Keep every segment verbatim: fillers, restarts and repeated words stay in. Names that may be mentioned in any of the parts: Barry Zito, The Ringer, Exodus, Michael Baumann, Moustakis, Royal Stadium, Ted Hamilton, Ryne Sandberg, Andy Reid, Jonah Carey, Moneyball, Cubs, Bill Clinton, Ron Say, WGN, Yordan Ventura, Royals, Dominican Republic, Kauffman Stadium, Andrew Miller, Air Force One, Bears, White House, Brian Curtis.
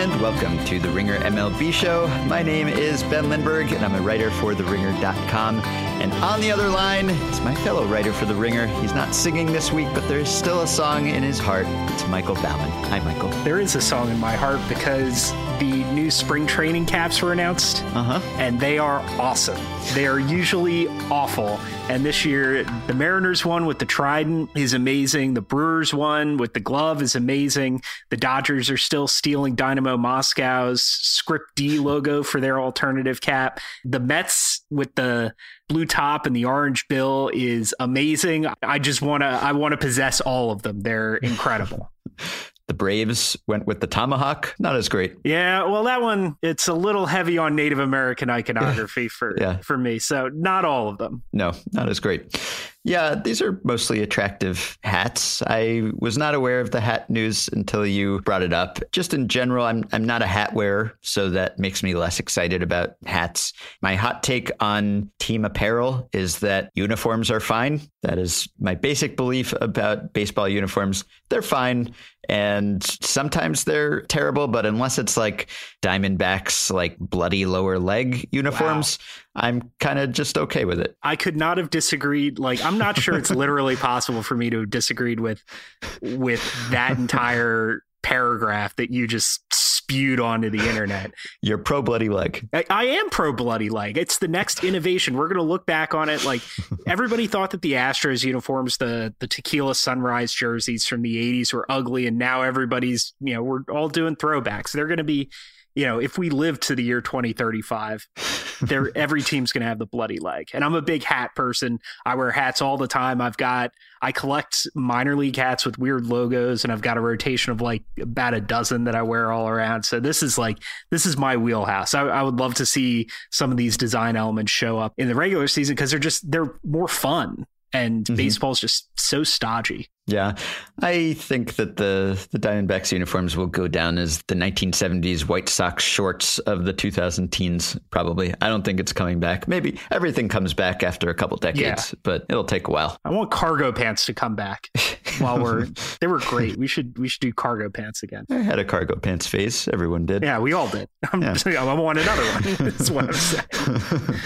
and welcome to The Ringer M L B Show. My name is Ben Lindbergh, and I'm a writer for the ringer dot com. And on the other line is my fellow writer for The Ringer. He's not singing this week, but there's still a song in his heart. It's Michael Baumann. Hi, Michael. There is a song in my heart because the new spring training caps were announced, uh-huh. and they are awesome. They are usually awful. And this year, the Mariners one with the Trident is amazing. The Brewers one with the glove is amazing. The Dodgers are still stealing Dynamo Moscow's Script D logo for their alternative cap. The Mets with the blue top and the orange bill is amazing. I just want to I want to possess all of them. They're incredible. The Braves went with the tomahawk. Not as great. Yeah, well, that one, it's a little heavy on Native American iconography for, yeah. for me. So not all of them. No, not as great. Yeah, these are mostly attractive hats. I was not aware of the hat news until you brought it up. Just in general, I'm I'm not a hat wearer, so that makes me less excited about hats. My hot take on team apparel is that uniforms are fine. That is my basic belief about baseball uniforms. They're fine. And sometimes they're terrible, but unless it's like Diamondbacks, like bloody lower leg uniforms, wow. I'm kind of just okay with it. I could not have disagreed. Like, I'm not sure it's literally possible for me to have disagreed with with that entire paragraph that you just spewed onto the internet. You're pro bloody leg. I, I am pro bloody leg. It's the next innovation. We're going to look back on it. Like, everybody thought that the Astros uniforms, the the tequila sunrise jerseys from the eighties were ugly. And now everybody's, you know, we're all doing throwbacks. They're going to be, you know, if we live to the year twenty thirty-five, there every team's going to have the bloody leg. And I'm a big hat person. I wear hats all the time. I've got, I collect minor league hats with weird logos, and I've got a rotation of like about a dozen that I wear all around. So this is like, this is my wheelhouse. I, I would love to see some of these design elements show up in the regular season because they're just, they're more fun. And mm-hmm. baseball's just so stodgy. Yeah, I think that the, the Diamondbacks uniforms will go down as the nineteen seventies White Sox shorts of the two thousand teens, probably. I don't think it's coming back. Maybe everything comes back after a couple decades, yeah. but it'll take a while. I want cargo pants to come back while we're... They were great. We should we should do cargo pants again. I had a cargo pants phase. Everyone did. Yeah, we all did. I'm, yeah. I want another one. That's what I'm saying.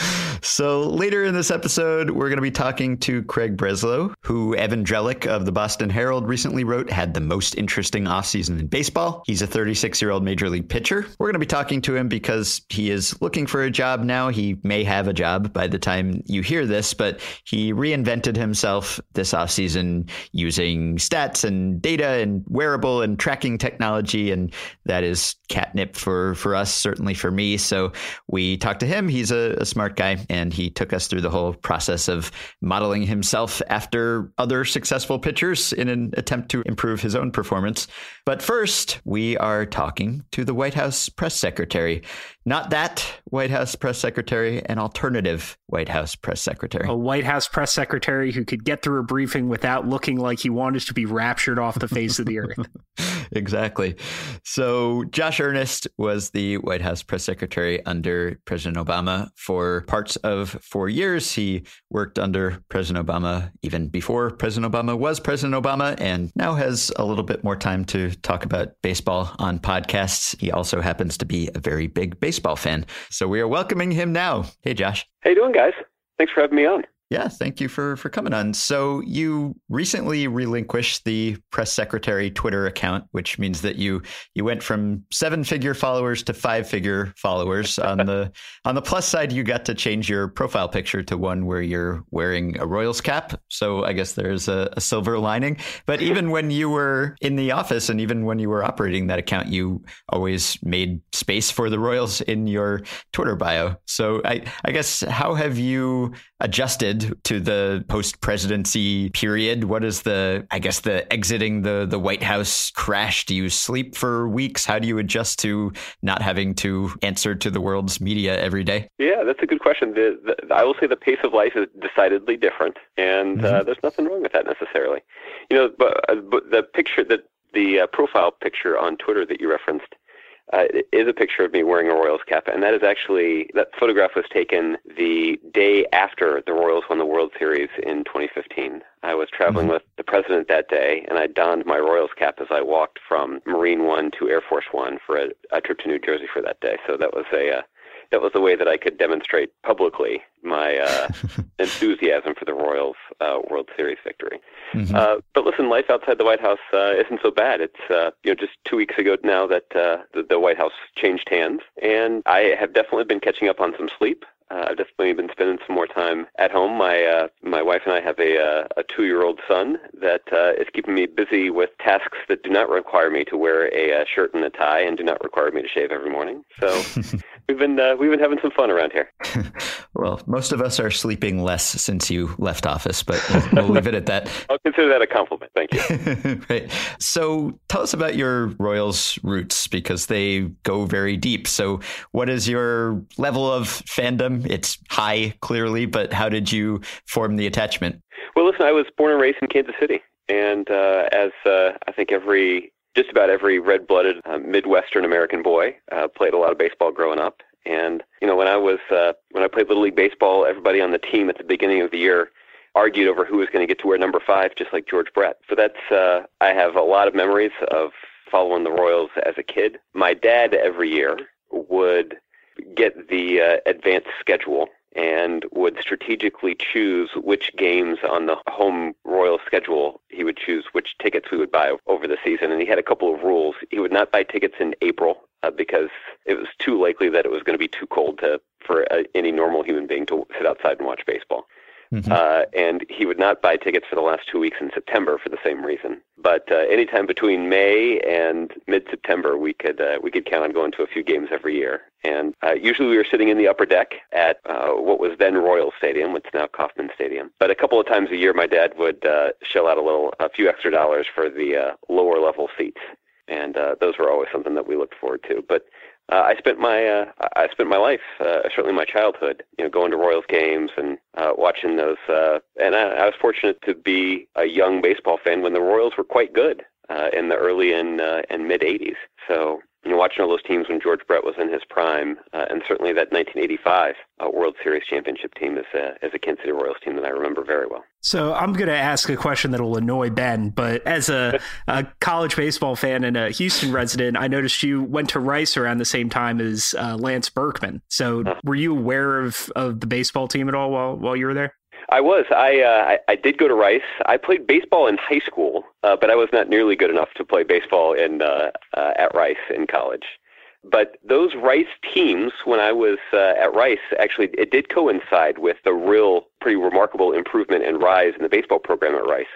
So later in this episode, we're going to be talking to Craig Breslow, who Evan Drelick of the Boston Herald recently wrote had the most interesting offseason in baseball. He's a thirty-six-year-old major league pitcher. We're going to be talking to him because he is looking for a job now. He may have a job by the time you hear this, but he reinvented himself this offseason using stats and data and wearable and tracking technology, and that is catnip for, for us, certainly for me. So we talked to him. He's a, a smart guy, and he took us through the whole process of modeling himself after other successful pitchers in an attempt to improve his own performance. But first, we are talking to the White House press secretary. Not that White House press secretary, an alternative White House press secretary. A White House press secretary who could get through a briefing without looking like he wanted to be raptured off the face of the earth. Exactly. So Josh Earnest was the White House press secretary under President Obama for parts of four years. He worked under President Obama even before President Obama was President Obama, and now has a little bit more time to talk about baseball on podcasts. He also happens to be a very big baseball baseball fan. So we are welcoming him now. Hey, Josh. How you doing, guys? Thanks for having me on. Yeah, thank you for, for coming on. So you recently relinquished the press secretary Twitter account, which means that you you went from seven figure followers to five figure followers. on the on the plus side, you got to change your profile picture to one where you're wearing a Royals cap. So I guess there's a, a silver lining. But even when you were in the office and even when you were operating that account, you always made space for the Royals in your Twitter bio. So I, I guess how have you adjusted to the post-presidency period? What is the, I guess, the exiting the, the White House crash? Do you sleep for weeks? How do you adjust to not having to answer to the world's media every day? Yeah, that's a good question. The, the, I will say the pace of life is decidedly different, and mm-hmm. uh, there's nothing wrong with that necessarily. You know, but, but the picture that the uh, profile picture on Twitter that you referenced, uh, is a picture of me wearing a Royals cap, and that is actually, that photograph was taken the day after the Royals won the World Series in twenty fifteen. I was traveling mm-hmm. with the president that day, and I donned my Royals cap as I walked from Marine One to Air Force One for a, a trip to New Jersey for that day. So that was a uh, that was the way that I could demonstrate publicly my uh, enthusiasm for the Royals' uh, World Series victory. Mm-hmm. Uh, but listen, life outside the White House uh, isn't so bad. It's uh, you know just two weeks ago now that uh, the, the White House changed hands, and I have definitely been catching up on some sleep. Uh, I've definitely been spending some more time at home. My uh, my wife and I have a uh, a two-year-old son that uh, is keeping me busy with tasks that do not require me to wear a uh, shirt and a tie and do not require me to shave every morning. So we've been uh, we've been having some fun around here. Well, most of us are sleeping less since you left office, but we'll, we'll leave it at that. I'll consider that a compliment. Thank you. Right. So tell us about your Royals roots, because they go very deep. So what is your level of fandom? It's high, clearly, but how did you form the attachment? Well, listen, I was born and raised in Kansas City. And uh, as uh, I think every, just about every red-blooded uh, Midwestern American boy, uh, played a lot of baseball growing up. And, you know, when I was, uh, when I played Little League Baseball, everybody on the team at the beginning of the year argued over who was going to get to wear number five, just like George Brett. So that's, uh, I have a lot of memories of following the Royals as a kid. My dad every year would get the uh, advanced schedule and would strategically choose which games on the home Royal schedule. He would choose which tickets we would buy over the season, and he had a couple of rules. He would not buy tickets in April uh, because it was too likely that it was going to be too cold to, for uh, any normal human being to sit outside and watch baseball. Mm-hmm. Uh, and he would not buy tickets for the last two weeks in September for the same reason. But uh, anytime between May and mid-September, we could uh, we could count on going to a few games every year. And uh, usually we were sitting in the upper deck at uh, what was then Royal Stadium, what's now Kauffman Stadium. But a couple of times a year, my dad would uh, shell out a little, a few extra dollars for the uh, lower-level seats, and uh, those were always something that we looked forward to. But Uh, I spent my uh, I spent my life, uh, certainly my childhood, you know, going to Royals games and uh, watching those. Uh, and I, I was fortunate to be a young baseball fan when the Royals were quite good uh, in the early and uh, and mid eighties. So, you know, watching all those teams when George Brett was in his prime, uh, and certainly that nineteen eighty-five uh, World Series championship team is a, is a Kansas City Royals team that I remember very well. So I'm going to ask a question that will annoy Ben, but as a, a college baseball fan and a Houston resident, I noticed you went to Rice around the same time as uh, Lance Berkman. So were you aware of, of the baseball team at all while while you were there? I was. I, uh, I I did go to Rice. I played baseball in high school, uh, but I was not nearly good enough to play baseball in uh, uh, at Rice in college. But those Rice teams, when I was uh, at Rice, actually, it did coincide with the real pretty remarkable improvement and rise in the baseball program at Rice.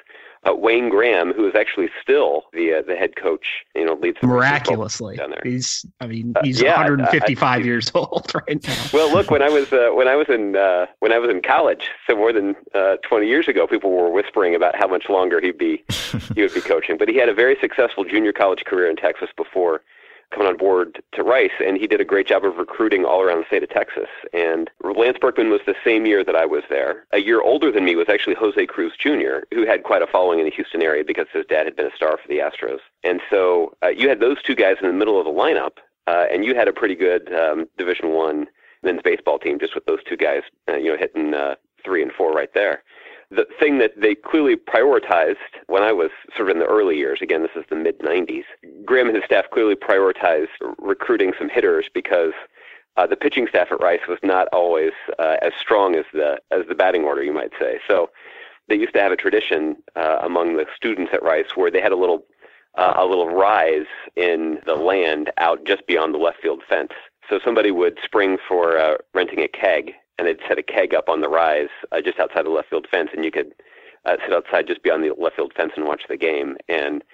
Uh, Wayne Graham, who is actually still the uh, the head coach, you know, leads the miraculously down there. He's, I mean, he's uh, yeah, one hundred fifty-five I, I, years old right now. Well, look, when I was uh, when I was in uh, when I was in college, so more than uh, twenty years ago, people were whispering about how much longer he'd be he would be coaching. But he had a very successful junior college career in Texas before coming on board to Rice, and he did a great job of recruiting all around the state of Texas. And Lance Berkman was the same year that I was there. A year older than me was actually Jose Cruz Junior, who had quite a following in the Houston area because his dad had been a star for the Astros. And so uh, you had those two guys in the middle of the lineup, uh, and you had a pretty good um, Division One men's baseball team just with those two guys, uh, you know, hitting uh, three and four right there. The thing that they clearly prioritized when I was sort of in the early years, again, this is the mid-nineties, Graham and his staff clearly prioritized recruiting some hitters because uh, the pitching staff at Rice was not always uh, as strong as the as the batting order, you might say. So they used to have a tradition uh, among the students at Rice where they had a little uh, a little rise in the land out just beyond the left field fence. So somebody would spring for uh, renting a keg, and they'd set a keg up on the rise uh, just outside the left field fence, and you could uh, sit outside just beyond the left field fence and watch the game. And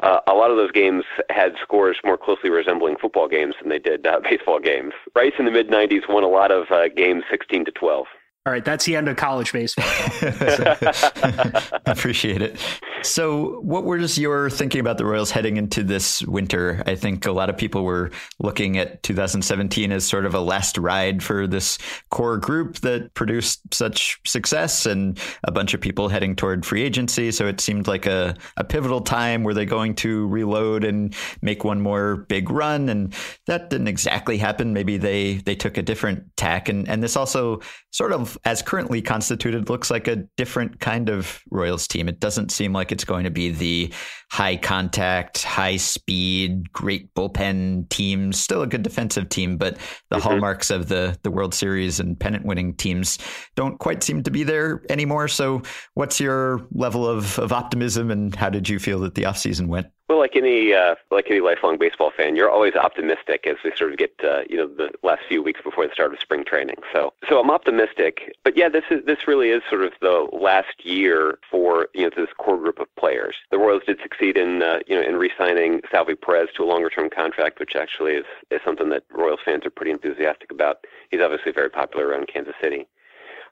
uh, a lot of those games had scores more closely resembling football games than they did uh, baseball games. Rice in the mid-nineties won a lot of uh, games sixteen to twelve. All right, that's the end of college baseball. I appreciate it. So what was your thinking about the Royals heading into this winter? I think a lot of people were looking at two thousand seventeen as sort of a last ride for this core group that produced such success, and a bunch of people heading toward free agency. So it seemed like a, a pivotal time. Were they going to reload and make one more big run? And that didn't exactly happen. Maybe they they took a different tack. And, and this also sort of, as currently constituted, looks like a different kind of Royals team. It doesn't seem like it's going to be the high contact, high speed, great bullpen team, still a good defensive team, but the mm-hmm. hallmarks of the, the World Series and pennant winning teams don't quite seem to be there anymore. So what's your level of, of optimism, and how did you feel that the offseason went? Well, like any uh, like any lifelong baseball fan, you're always optimistic as we sort of get uh, you know the last few weeks before the start of spring training. So, so I'm optimistic, but yeah, this is this really is sort of the last year for you know this core group of players. The Royals did succeed in uh, you know in re-signing Salvy Perez to a longer-term contract, which actually is is something that Royals fans are pretty enthusiastic about. He's obviously very popular around Kansas City.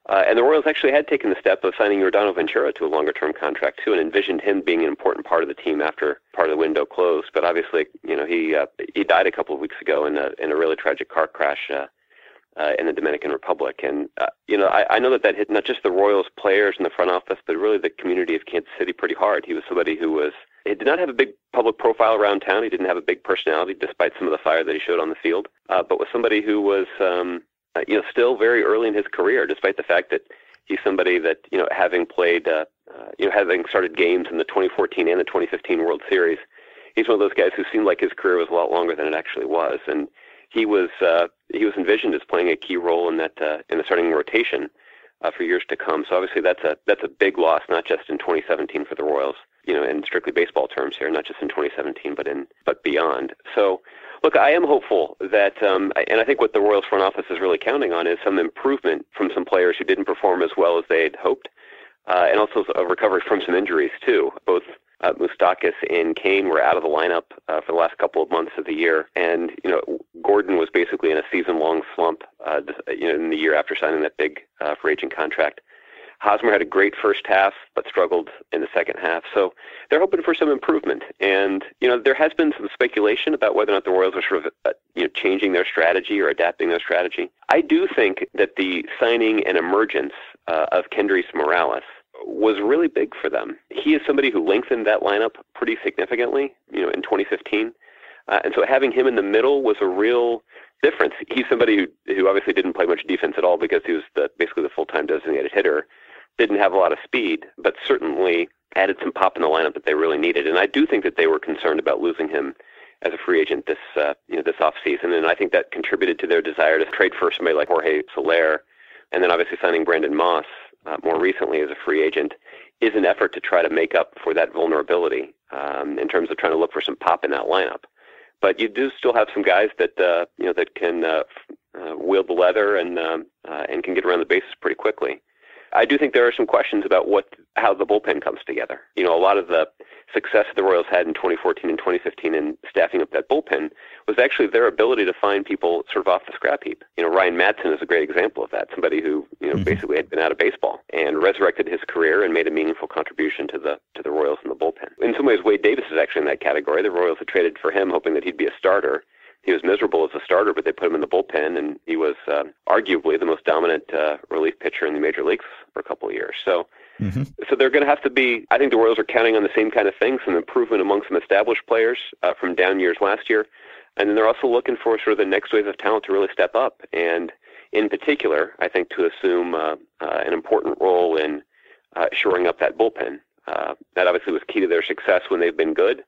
Uh, and the Royals actually had taken the step of signing Yordan Ventura to a longer-term contract, too, and envisioned him being an important part of the team after part of the window closed. But obviously, you know, he uh, he died a couple of weeks ago in a, in a really tragic car crash uh, uh, in the Dominican Republic. And, uh, you know, I, I know that that hit not just the Royals players in the front office, but really the community of Kansas City pretty hard. He was somebody who was – he did not have a big public profile around town. He didn't have a big personality, despite some of the fire that he showed on the field, uh, but was somebody who was um, – Uh, you know, still very early in his career, despite the fact that he's somebody that, you know, having played, uh, uh, you know, having started games in the twenty fourteen and the twenty fifteen World Series, he's one of those guys who seemed like his career was a lot longer than it actually was. And he was uh, he was envisioned as playing a key role in that uh, in the starting rotation uh, for years to come. So obviously that's a that's a big loss, not just in twenty seventeen for the Royals, you know, in strictly baseball terms here, not just in twenty seventeen, but in but beyond. So. Look, I am hopeful that, um, and I think what the Royals front office is really counting on is some improvement from some players who didn't perform as well as they had hoped, uh, and also a recovery from some injuries, too. Both uh, Moustakis and Kane were out of the lineup uh, for the last couple of months of the year, and, you know, Gordon was basically in a season-long slump, uh, you know, in the year after signing that big uh, free agent contract. Hosmer had a great first half, but struggled in the second half. So they're hoping for some improvement. And, you know, there has been some speculation about whether or not the Royals are sort of, uh, you know, changing their strategy or adapting their strategy. I do think that the signing and emergence uh, of Kendrys Morales was really big for them. He is somebody who lengthened that lineup pretty significantly, you know, in twenty fifteen. Uh, and so having him in the middle was a real difference. He's somebody who, who obviously didn't play much defense at all because he was the, basically the full-time designated hitter. Didn't have a lot of speed, but certainly added some pop in the lineup that they really needed. And I do think that they were concerned about losing him as a free agent this uh, you know this offseason. And I think that contributed to their desire to trade for somebody like Jorge Soler. And then obviously signing Brandon Moss uh, more recently as a free agent is an effort to try to make up for that vulnerability um, in terms of trying to look for some pop in that lineup. But you do still have some guys that uh, you know that can uh, uh, wield the leather and um, uh, and can get around the bases pretty quickly. I do think there are some questions about what how the bullpen comes together. You know, a lot of the success the Royals had in twenty fourteen and twenty fifteen in staffing up that bullpen was actually their ability to find people sort of off the scrap heap. You know, Ryan Madsen is a great example of that, somebody who, you know, mm-hmm. basically had been out of baseball and resurrected his career and made a meaningful contribution to the to the Royals in the bullpen. In some ways, Wade Davis is actually in that category. The Royals had traded for him hoping that he'd be a starter. He was miserable as a starter, but they put him in the bullpen, and he was uh, arguably the most dominant uh, relief pitcher in the major leagues for a couple of years. So mm-hmm. so they're going to have to be – I think the Royals are counting on the same kind of thing, some improvement among some established players uh, from down years last year. And then they're also looking for sort of the next wave of talent to really step up, and in particular, I think, to assume uh, uh, an important role in uh, shoring up that bullpen. Uh, that obviously was key to their success when they've been good.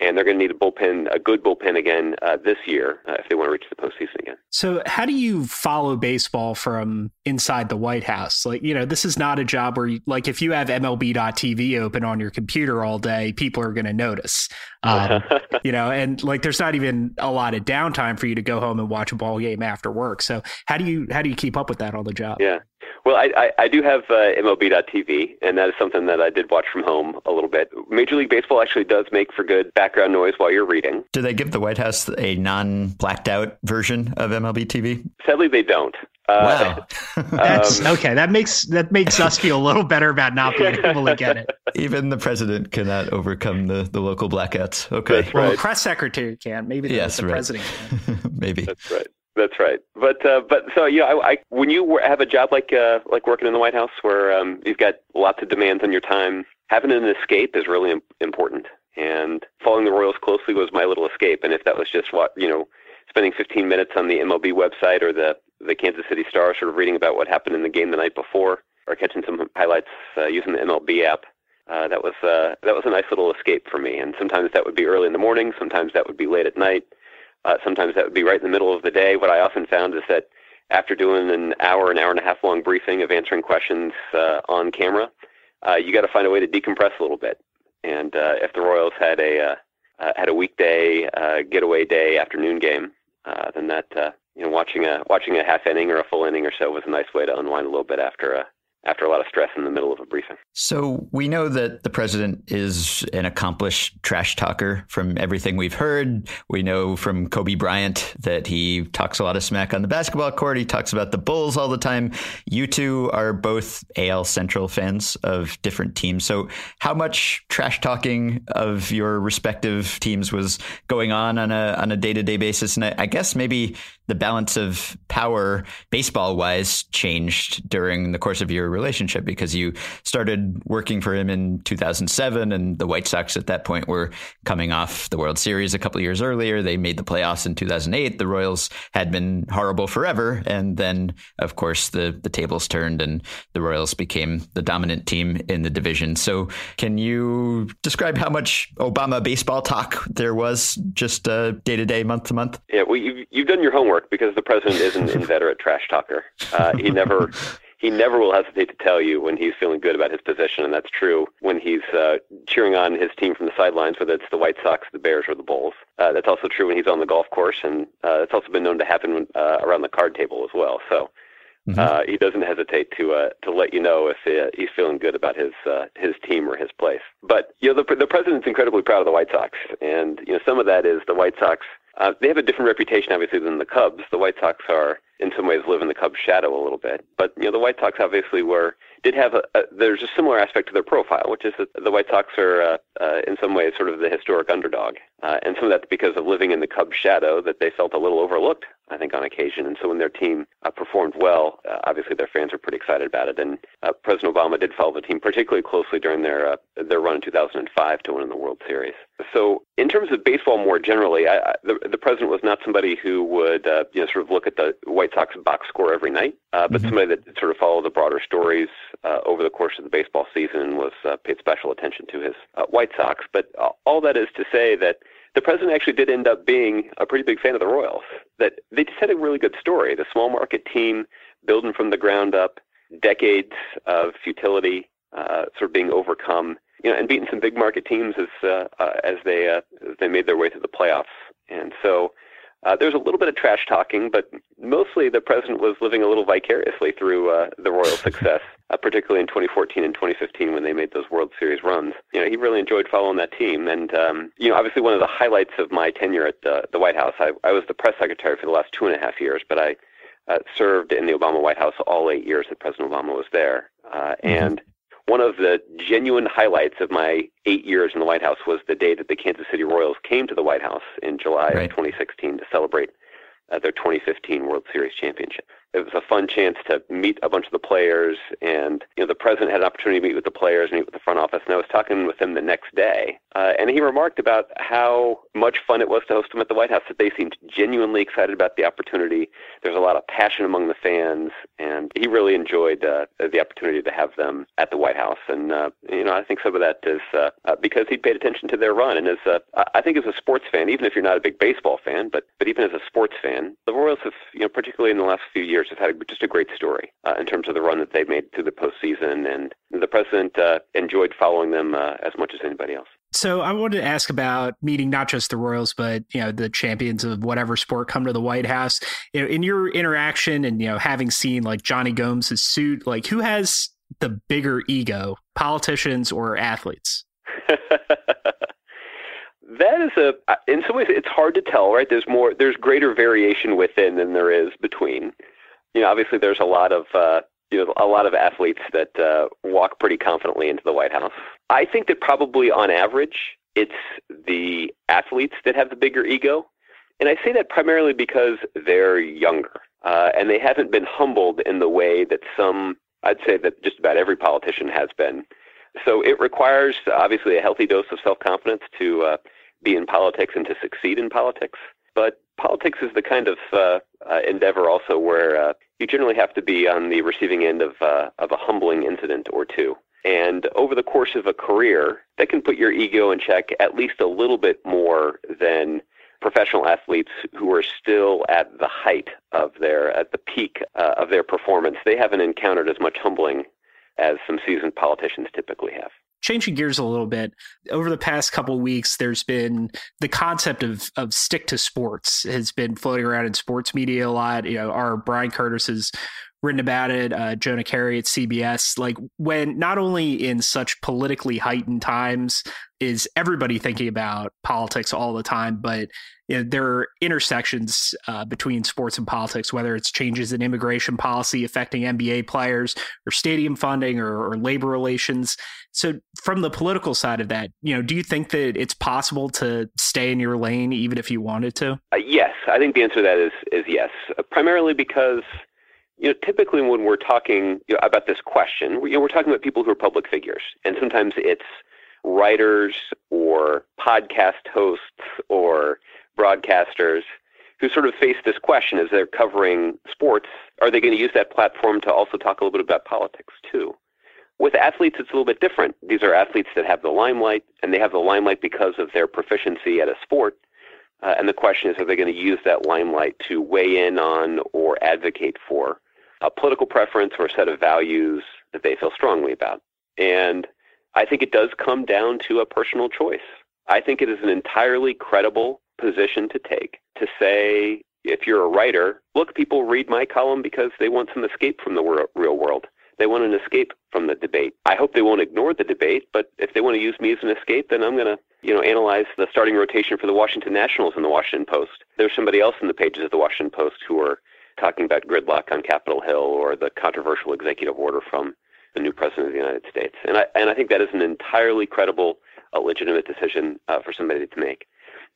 And they're going to need a bullpen, a good bullpen again uh, this year uh, if they want to reach the postseason again. So how do you follow baseball from inside the White House? Like, you know, this is not a job where, you, like, if you have M L B dot T V open on your computer all day, people are going to notice, um, you know, and like there's not even a lot of downtime for you to go home and watch a ball game after work. So how do you how do you keep up with that on the job? Yeah. Well, I, I, I do have uh, M L B dot T V, and that is something that I did watch from home a little bit. Major League Baseball actually does make for good back background noise while you're reading. Do they give the White House a non-blacked out version of M L B T V? Sadly, they don't. Uh, wow. That's, um, okay, that makes that makes us feel a little better about not being able to get it. Even the president cannot overcome the, the local blackouts. Okay. That's right. Well, the press secretary can. Maybe yes, the right. president can. Maybe. That's right. That's right. But uh, but so, you know, I, I, when you have a job like uh, like working in the White House where um, you've got lots of demands on your time, having an escape is really im- important. And following the Royals closely was my little escape. And if that was just, what you know, spending fifteen minutes on the M L B website or the the Kansas City Star, sort of reading about what happened in the game the night before, or catching some highlights uh, using the M L B app. Uh, that was uh, that was a nice little escape for me. And sometimes that would be early in the morning. Sometimes that would be late at night. Uh, sometimes that would be right in the middle of the day. What I often found is that after doing an hour, an hour and a half long briefing of answering questions uh, on camera, uh, you got to find a way to decompress a little bit. And uh, if the Royals had a uh, uh, had a weekday uh, getaway day afternoon game, uh, then that. Uh, You know, watching a watching a half inning or a full inning or so was a nice way to unwind a little bit after a after a lot of stress in the middle of a briefing. So we know that the president is an accomplished trash talker from everything we've heard. We know from Kobe Bryant that he talks a lot of smack on the basketball court. He talks about the Bulls all the time. You two are both A L Central fans of different teams. So how much trash talking of your respective teams was going on on a on a day-to-day basis? And I, I guess maybe the balance of power baseball-wise changed during the course of your relationship, because you started working for him in two thousand seven, and the White Sox at that point were coming off the World Series a couple of years earlier. They made the playoffs in two thousand eight. The Royals had been horrible forever. And then, of course, the, the tables turned and the Royals became the dominant team in the division. So can you describe how much Obama baseball talk there was just uh, day-to-day, month-to-month? Yeah, well, you've, you've done your homework, because the president is an inveterate trash talker. Uh, he never... He never will hesitate to tell you when he's feeling good about his position, and that's true when he's uh, cheering on his team from the sidelines, whether it's the White Sox, the Bears, or the Bulls. Uh, that's also true when he's on the golf course, and uh, it's also been known to happen when, uh, around the card table as well. So mm-hmm. uh, he doesn't hesitate to uh, to let you know if uh, he's feeling good about his uh, his team or his place. But you know, the, the president's incredibly proud of the White Sox, and you know, some of that is the White Sox. Uh, they have a different reputation, obviously, than the Cubs. The White Sox are, in some ways, live in the Cubs' shadow a little bit. But, you know, the White Sox obviously were, did have a, a there's a similar aspect to their profile, which is that the White Sox are, uh, uh, in some ways, sort of the historic underdog. Uh, and some of that's because of living in the Cubs' shadow that they felt a little overlooked, I think, on occasion. And so when their team uh, performed well, uh, obviously their fans were pretty excited about it. And uh, President Obama did follow the team particularly closely during their uh, their run in two thousand five to winning the World Series. So in terms of baseball more generally, I, I, the, the president was not somebody who would uh, you know sort of look at the White Sox box score every night, uh, but mm-hmm. somebody that sort of followed the broader stories uh, over the course of the baseball season and was uh, paid special attention to his uh, White Sox. But uh, all that is to say that the president actually did end up being a pretty big fan of the Royals, that they just had a really good story. The small market team building from the ground up, decades of futility uh, sort of being overcome, you know, and beating some big market teams as uh, uh, as they uh, as they made their way to the playoffs. And so uh, there was a little bit of trash talking, but mostly the president was living a little vicariously through uh, the Royal success, uh, particularly in twenty fourteen and twenty fifteen when they made those World Series runs. You know, he really enjoyed following that team. And, um, you know, obviously one of the highlights of my tenure at the, the White House, I, I was the press secretary for the last two and a half years, but I uh, served in the Obama White House all eight years that President Obama was there. Uh, and one of the genuine highlights of my eight years in the White House was the day that the Kansas City Royals came to the White House in July right. of twenty sixteen to celebrate uh, their twenty fifteen World Series championship. It was a fun chance to meet a bunch of the players, and you know the president had an opportunity to meet with the players and meet with the front office. And I was talking with him the next day, uh, and he remarked about how much fun it was to host them at the White House. That they seemed genuinely excited about the opportunity. There's a lot of passion among the fans, and he really enjoyed uh, the opportunity to have them at the White House. And uh, you know, I think some of that is uh, uh, because he paid attention to their run. And as a, I think as a sports fan, even if you're not a big baseball fan, but but even as a sports fan, the Royals have, you know, particularly in the last few years, have had just a great story uh, in terms of the run that they've made through the postseason, and the president uh, enjoyed following them uh, as much as anybody else. So I wanted to ask about meeting not just the Royals, but, you know, the champions of whatever sport come to the White House. You know, in your interaction and, you know, having seen like Johnny Gomes' suit, like who has the bigger ego, politicians or athletes? that is a, in some ways it's hard to tell, right? There's more, there's greater variation within than there is between. You know, obviously there's a lot of, uh, you know, a lot of athletes that uh, walk pretty confidently into the White House. I think that probably on average, it's the athletes that have the bigger ego. And I say that primarily because they're younger uh, and they haven't been humbled in the way that some, I'd say that just about every politician has been. So it requires obviously a healthy dose of self-confidence to uh, be in politics and to succeed in politics. But politics is the kind of uh, uh, endeavor also where uh, you generally have to be on the receiving end of, uh, of a humbling incident or two. And over the course of a career, that can put your ego in check at least a little bit more than professional athletes who are still at the height of their, at the peak uh, of their performance. They haven't encountered as much humbling as some seasoned politicians typically have. Changing gears a little bit, over the past couple of weeks, there's been the concept of of stick to sports has been floating around in sports media a lot. You know, our Brian Curtis has written about it, uh, Jonah Carey at C B S. Like, when not only in such politically heightened times is everybody thinking about politics all the time, but you know, there are intersections uh, between sports and politics, whether it's changes in immigration policy affecting N B A players or stadium funding or, or labor relations. So from the political side of that, you know, do you think that it's possible to stay in your lane even if you wanted to? Uh, yes, I think the answer to that is, is yes, uh, primarily because, you know, typically when we're talking you know, about this question, you know, we're talking about people who are public figures, and sometimes it's writers or podcast hosts or broadcasters who sort of face this question as they're covering sports. Are they going to use that platform to also talk a little bit about politics too? With athletes, it's a little bit different. These are athletes that have the limelight, and they have the limelight because of their proficiency at a sport. Uh, and the question is, are they going to use that limelight to weigh in on or advocate for a political preference or a set of values that they feel strongly about? And I think it does come down to a personal choice. I think it is an entirely credible position to take, to say, if you're a writer, look, people read my column because they want some escape from the real world. They want an escape from the debate. I hope they won't ignore the debate, but if they want to use me as an escape, then I'm going to, you know, analyze the starting rotation for the Washington Nationals in the Washington Post. There's somebody else in the pages of the Washington Post who are talking about gridlock on Capitol Hill or the controversial executive order from the new president of the United States. And I, and I think that is an entirely credible, a legitimate decision uh, for somebody to make.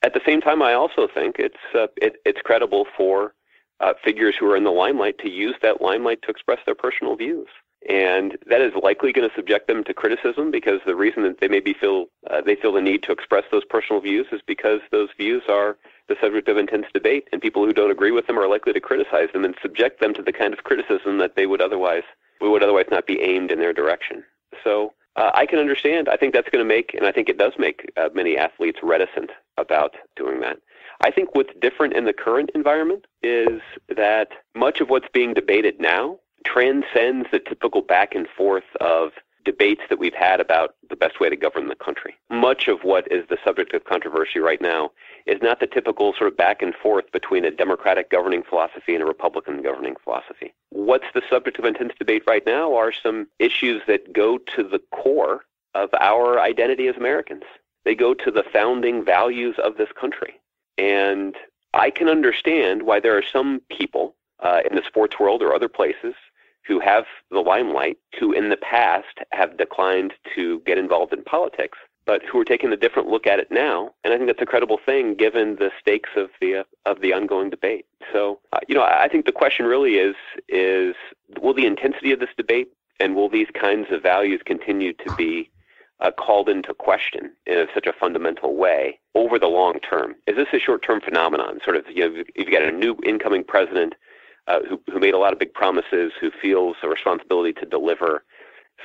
At the same time, I also think it's uh, it, it's credible for uh, figures who are in the limelight to use that limelight to express their personal views. And that is likely going to subject them to criticism, because the reason that they maybe feel uh, they feel the need to express those personal views is because those views are the subject of intense debate, and people who don't agree with them are likely to criticize them and subject them to the kind of criticism that they would otherwise would otherwise not be aimed in their direction. So uh, I can understand. I think that's going to make, and I think it does make uh, many athletes reticent about doing that. I think what's different in the current environment is that much of what's being debated now transcends the typical back and forth of debates that we've had about the best way to govern the country. Much of what is the subject of controversy right now is not the typical sort of back and forth between a Democratic governing philosophy and a Republican governing philosophy. What's the subject of intense debate right now are some issues that go to the core of our identity as Americans. They go to the founding values of this country. And I can understand why there are some people uh, in the sports world or other places who have the limelight, who in the past have declined to get involved in politics, but who are taking a different look at it now. And I think that's a credible thing given the stakes of the uh, of the ongoing debate. So, uh, you know, I think the question really is, is will the intensity of this debate and will these kinds of values continue to be uh, called into question in such a fundamental way over the long term? Is this a short-term phenomenon? Sort of, you know, you've got a new incoming president Uh, who, who made a lot of big promises, who feels a responsibility to deliver.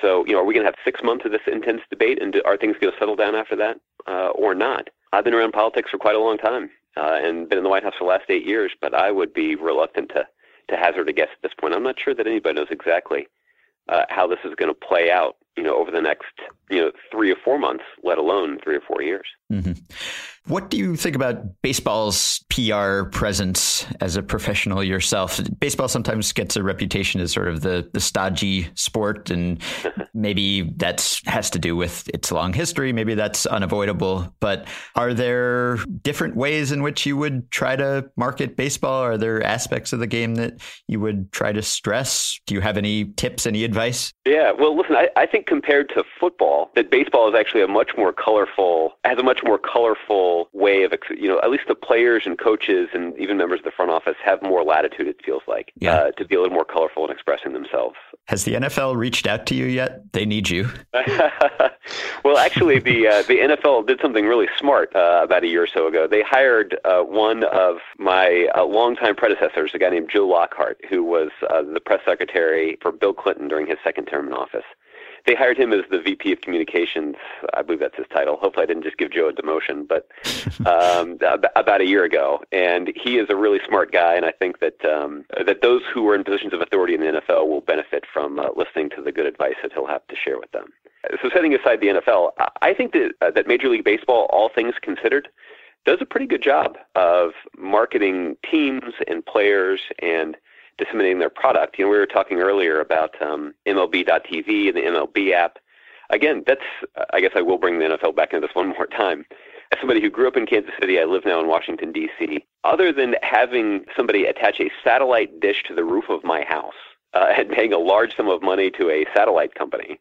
So, you know, are we going to have six months of this intense debate, and do, are things going to settle down after that uh, or not? I've been around politics for quite a long time uh, and been in the White House for the last eight years, but I would be reluctant to, to hazard a guess at this point. I'm not sure that anybody knows exactly uh, how this is going to play out, you know, over the next you know, three or four months, let alone three or four years. Mm-hmm. What do you think about baseball's P R presence as a professional yourself? Baseball sometimes gets a reputation as sort of the, the stodgy sport, and maybe that has to do with its long history. Maybe that's unavoidable. But are there different ways in which you would try to market baseball? Are there aspects of the game that you would try to stress? Do you have any tips, any advice? Yeah, well, listen, I, I think compared to football, that baseball is actually a much more colorful, has a much more colorful way of, you know, at least the players and coaches and even members of the front office have more latitude, it feels like, yeah. uh, to be a little more colorful in expressing themselves. Has the N F L reached out to you yet? They need you. Well, actually, the uh, the N F L did something really smart uh, about a year or so ago. They hired uh, one of my uh, longtime predecessors, a guy named Joe Lockhart, who was uh, the press secretary for Bill Clinton during his second term in office. They hired him as the V P of Communications. I believe that's his title. Hopefully I didn't just give Joe a demotion, but um, about a year ago. And he is a really smart guy, and I think that um, that those who are in positions of authority in the N F L will benefit from uh, listening to the good advice that he'll have to share with them. So setting aside the N F L, I think that, uh, that Major League Baseball, all things considered, does a pretty good job of marketing teams and players and disseminating their product. You know, we were talking earlier about um, M L B dot T V and the M L B app. Again, that's, I guess I will bring the N F L back into this one more time. As somebody who grew up in Kansas City, I live now in Washington, D C. Other than having somebody attach a satellite dish to the roof of my house uh, and paying a large sum of money to a satellite company,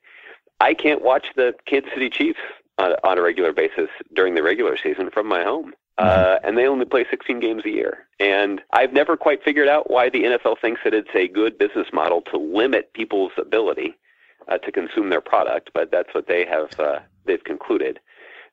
I can't watch the Kansas City Chiefs on, on a regular basis during the regular season from my home. Uh, and they only play sixteen games a year. And I've never quite figured out why the N F L thinks that it's a good business model to limit people's ability uh, to consume their product, but that's what they have uh, they've concluded.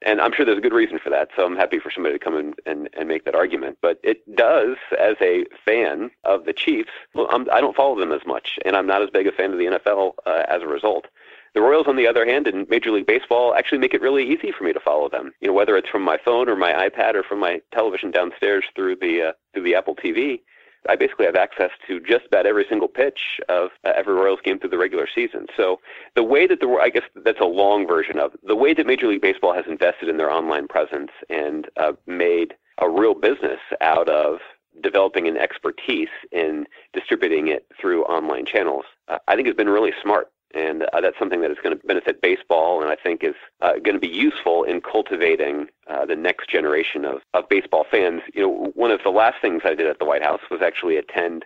And I'm sure there's a good reason for that, so I'm happy for somebody to come in and, and make that argument. But it does, as a fan of the Chiefs, well, I'm, I don't follow them as much, and I'm not as big a fan of the N F L uh, as a result. The Royals, on the other hand, in Major League Baseball actually make it really easy for me to follow them. You know, whether it's from my phone or my iPad or from my television downstairs through the uh, through the Apple T V, I basically have access to just about every single pitch of uh, every Royals game through the regular season. So the way that the I guess that's a long version of the way that Major League Baseball has invested in their online presence and uh, made a real business out of developing an expertise in distributing it through online channels, uh, I think has been really smart. And uh, that's something that is going to benefit baseball and I think is uh, going to be useful in cultivating uh, the next generation of, of baseball fans. You know, one of the last things I did at the White House was actually attend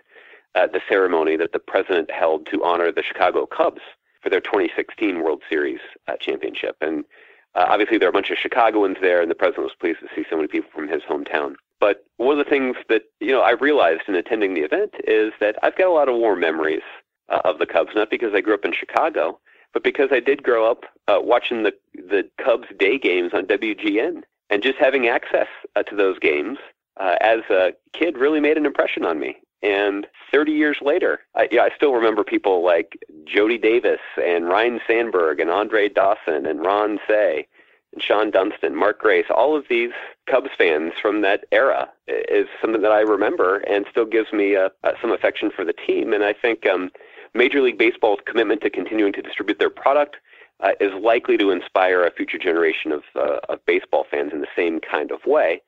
uh, the ceremony that the president held to honor the Chicago Cubs for their twenty sixteen World Series uh, championship. And uh, obviously there are a bunch of Chicagoans there, and the president was pleased to see so many people from his hometown. But one of the things that, you know, I realized in attending the event is that I've got a lot of warm memories Uh, of the Cubs, not because I grew up in Chicago, but because I did grow up uh, watching the the Cubs day games on W G N, and just having access uh, to those games uh, as a kid really made an impression on me. And thirty years later, I, yeah, I still remember people like Jody Davis and Ryne Sandberg and Andre Dawson and Ron Say and Sean Dunston, Mark Grace. All of these Cubs fans from that era is something that I remember and still gives me uh, uh, some affection for the team. And I think um, Major League Baseball's commitment to continuing to distribute their product uh, is likely to inspire a future generation of, uh, of baseball fans in the same kind of way.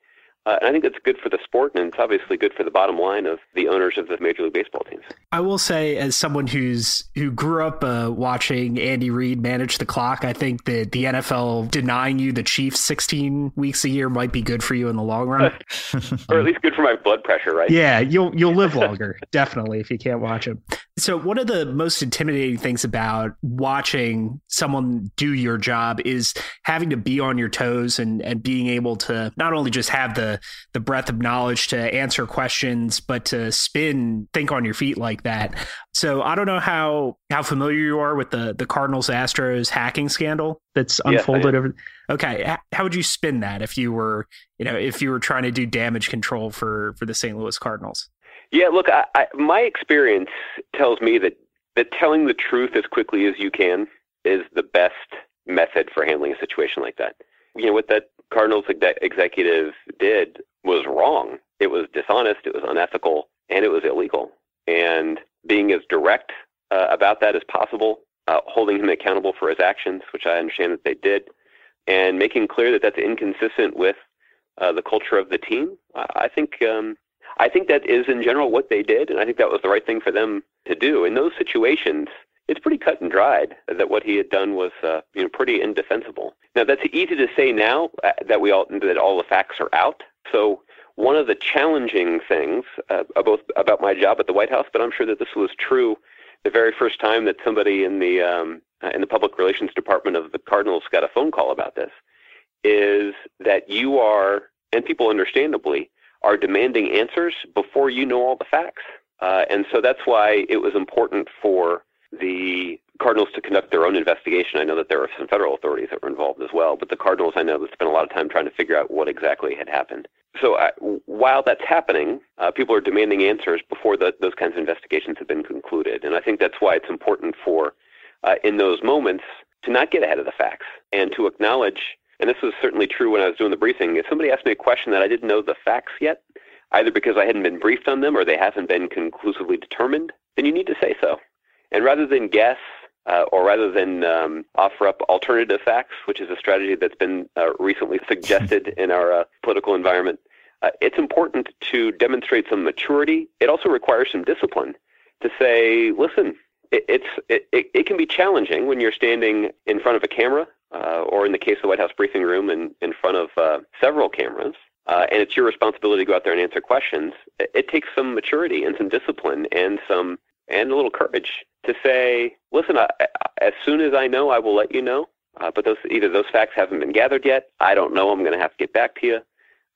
Uh, and I think it's good for the sport, and it's obviously good for the bottom line of the owners of the Major League Baseball teams. I will say, as someone who's who grew up uh, watching Andy Reid manage the clock, I think that the N F L denying you the Chiefs sixteen weeks a year might be good for you in the long run, or at least good for my blood pressure, right? Yeah, you'll you'll live longer, definitely, if you can't watch them. So one of the most intimidating things about watching someone do your job is having to be on your toes and, and being able to not only just have the, the breadth of knowledge to answer questions, but to spin, think on your feet like that. So I don't know how, how familiar you are with the, the Cardinals Astros hacking scandal that's unfolded. Yes, over. Okay. How would you spin that if you were, you know, if you were trying to do damage control for, for the Saint Louis Cardinals? Yeah, look, I, I, my experience tells me that, that telling the truth as quickly as you can is the best method for handling a situation like that. You know, what that Cardinals exec- executive did was wrong. It was dishonest, it was unethical, and it was illegal. And being as direct uh, about that as possible uh, holding him accountable for his actions, which I understand that they did, and making clear that that's inconsistent with uh, the culture of the team. I think um, I think that is in general what they did, and I think that was the right thing for them to do. In those situations, it's pretty cut and dried that what he had done was uh, you know, pretty indefensible. Now, that's easy to say now that we all that all the facts are out. So one of the challenging things uh, about, about my job at the White House, but I'm sure that this was true the very first time that somebody in the um, in the public relations department of the Cardinals got a phone call about this, is that you are, and people understandably, are demanding answers before you know all the facts. Uh, and so that's why it was important for the Cardinals to conduct their own investigation. I know that there were some federal authorities that were involved as well, but the Cardinals, I know, have spent a lot of time trying to figure out what exactly had happened. So I, while that's happening, uh, people are demanding answers before the, those kinds of investigations have been concluded. And I think that's why it's important for, uh, in those moments, to not get ahead of the facts and to acknowledge, and this was certainly true when I was doing the briefing, if somebody asked me a question that I didn't know the facts yet, either because I hadn't been briefed on them or they haven't been conclusively determined, then you need to say so. And rather than guess uh, or rather than um, offer up alternative facts, which is a strategy that's been uh, recently suggested in our uh, political environment, uh, it's important to demonstrate some maturity. It also requires some discipline to say, listen, it, it's, it, it, it can be challenging when you're standing in front of a camera uh, or in the case of the White House briefing room in, in front of uh, several cameras. Uh, and it's your responsibility to go out there and answer questions. It, it takes some maturity and some discipline and some and a little courage to say, listen, I, I, as soon as I know, I will let you know. Uh, but those either those facts haven't been gathered yet. I don't know. I'm going to have to get back to you.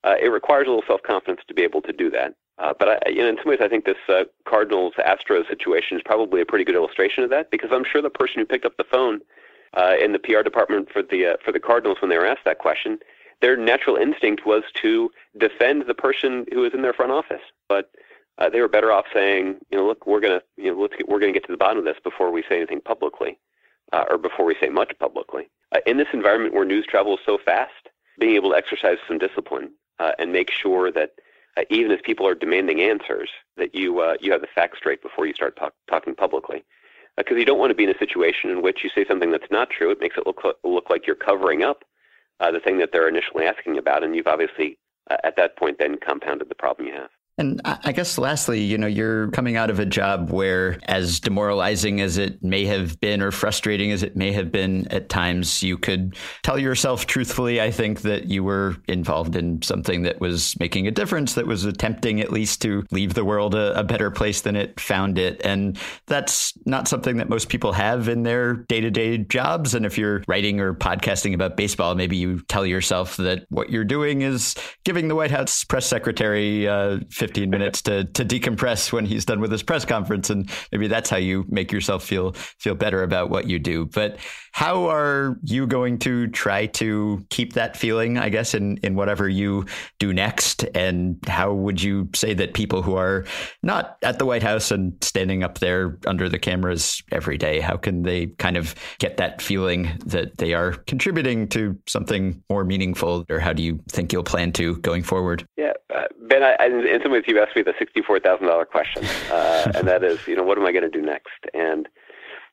Uh, it requires a little self-confidence to be able to do that. Uh, but I, you know, in some ways, I think this uh, Cardinals-Astros situation is probably a pretty good illustration of that, because I'm sure the person who picked up the phone uh, in the P R department for the uh, for the Cardinals when they were asked that question, their natural instinct was to defend the person who was in their front office. But Uh, they were better off saying, you know, look, we're gonna, you know, let's get, we're gonna get to the bottom of this before we say anything publicly, uh, or before we say much publicly. Uh, in this environment where news travels so fast, being able to exercise some discipline uh, and make sure that uh, even if people are demanding answers, that you uh, you have the facts straight before you start talk, talking publicly, because uh, you don't want to be in a situation in which you say something that's not true. It makes it look look like you're covering up uh, the thing that they're initially asking about, and you've obviously uh, at that point then compounded the problem you have. And I guess lastly, you know, you're coming out of a job where, as demoralizing as it may have been or frustrating as it may have been at times, you could tell yourself truthfully, I think, that you were involved in something that was making a difference, that was attempting at least to leave the world a, a better place than it found it. And that's not something that most people have in their day-to-day jobs. And if you're writing or podcasting about baseball, maybe you tell yourself that what you're doing is giving the White House press secretary uh fifteen minutes to to decompress when he's done with his press conference. And maybe that's how you make yourself feel feel better about what you do. But how are you going to try to keep that feeling, I guess, in, in whatever you do next? And how would you say that people who are not at the White House and standing up there under the cameras every day, how can they kind of get that feeling that they are contributing to something more meaningful? Or how do you think you'll plan to going forward? Yeah, uh, Ben, I, I, in some you've asked me the sixty-four thousand dollars question, uh, and that is, you know, what am I going to do next? And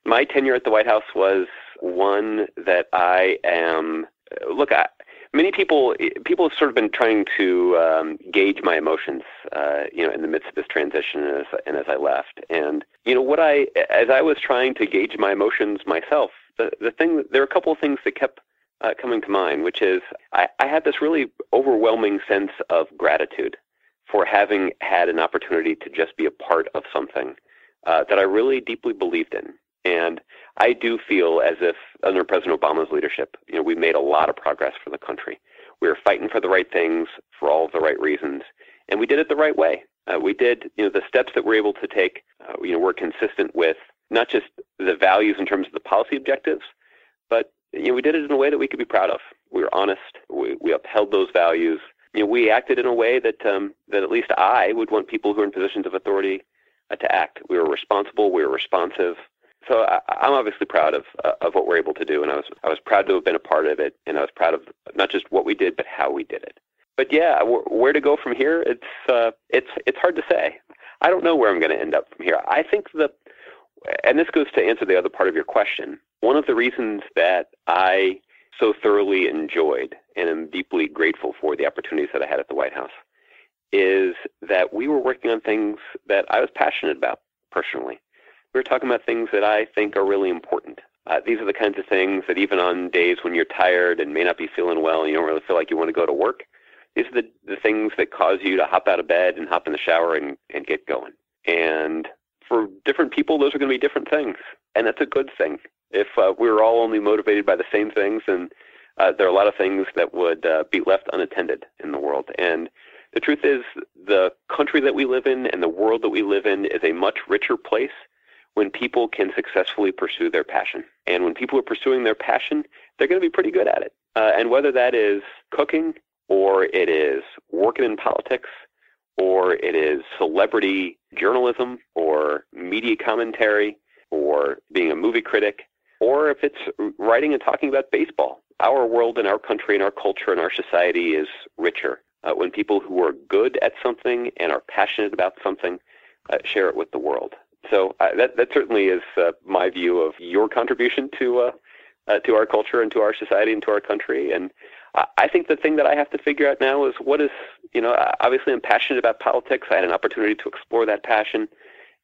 my tenure at the White House was one that I am, look, I, many people, people have sort of been trying to um, gauge my emotions, uh, you know, in the midst of this transition and as, and as I left. And, you know, what I, as I was trying to gauge my emotions myself, the, the thing, there are a couple of things that kept uh, coming to mind, which is I, I had this really overwhelming sense of gratitude for having had an opportunity to just be a part of something uh, that I really deeply believed in. And I do feel as if under President Obama's leadership, you know, we made a lot of progress for the country. We were fighting for the right things for all of the right reasons, and we did it the right way. Uh, we did, you know, the steps that we're able to take, uh, you know, were consistent with not just the values in terms of the policy objectives, but, you know, we did it in a way that we could be proud of. We were honest. We, we upheld those values. You know, we acted in a way that um, that at least I would want people who are in positions of authority uh, to act. We were responsible. We were responsive. So I, I'm obviously proud of uh, of what we're able to do, and I was I was proud to have been a part of it, and I was proud of not just what we did, but how we did it. But yeah, w- where to go from here? It's uh, it's it's hard to say. I don't know where I'm going to end up from here. I think the and this goes to answer the other part of your question, one of the reasons that I so thoroughly enjoyed and am deeply grateful for the opportunities that I had at the White House is that we were working on things that I was passionate about personally. We were talking about things that I think are really important. Uh, these are the kinds of things that even on days when you're tired and may not be feeling well and you don't really feel like you want to go to work, these are the, the things that cause you to hop out of bed and hop in the shower and, and get going. And for different people, those are going to be different things. And that's a good thing. If uh, we were all only motivated by the same things, then uh, there are a lot of things that would uh, be left unattended in the world. And the truth is, the country that we live in and the world that we live in is a much richer place when people can successfully pursue their passion. And when people are pursuing their passion, they're going to be pretty good at it. Uh, and whether that is cooking, or it is working in politics, or it is celebrity journalism, or media commentary, or being a movie critic, or if it's writing and talking about baseball. Our world and our country and our culture and our society is richer uh, when people who are good at something and are passionate about something uh, share it with the world. So uh, that that certainly is uh, my view of your contribution to uh, uh, to our culture and to our society and to our country. And I, I think the thing that I have to figure out now is what is, you know, obviously I'm passionate about politics. I had an opportunity to explore that passion,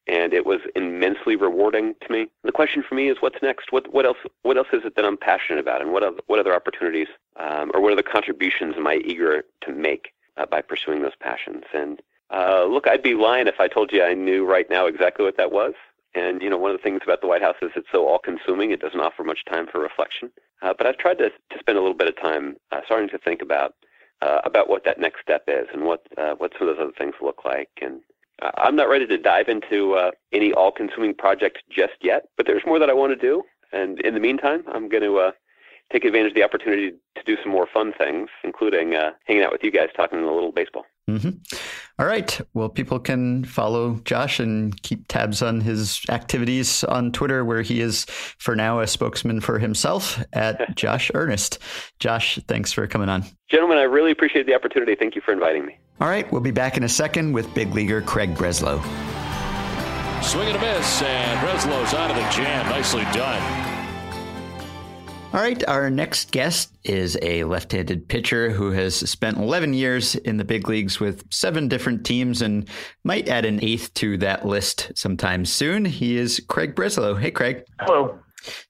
and it was immensely rewarding to me. The question for me is what's next? What what else What else is it that I'm passionate about, and what other, what other opportunities um, or what other contributions am I eager to make uh, by pursuing those passions? And Uh, look, I'd be lying if I told you I knew right now exactly what that was. And, you know, one of the things about the White House is it's so all-consuming, it doesn't offer much time for reflection. Uh, but I've tried to, to spend a little bit of time uh, starting to think about uh, about what that next step is and what, uh, what some of those other things look like. And uh, I'm not ready to dive into uh, any all-consuming project just yet, but there's more that I want to do. And in the meantime, I'm going to uh, take advantage of the opportunity to do some more fun things, including uh, hanging out with you guys, talking a little baseball. Mm-hmm. All right. Well, people can follow Josh and keep tabs on his activities on Twitter, where he is for now a spokesman for himself at Josh Earnest. Josh, thanks for coming on. Gentlemen, I really appreciate the opportunity. Thank you for inviting me. All right. We'll be back in a second with big leaguer Craig Breslow. Swing and a miss, and Breslow's out of the jam. Nicely done. All right. Our next guest is a left-handed pitcher who has spent eleven years in the big leagues with seven different teams and might add an eighth to that list sometime soon. He is Craig Breslow. Hey, Craig. Hello.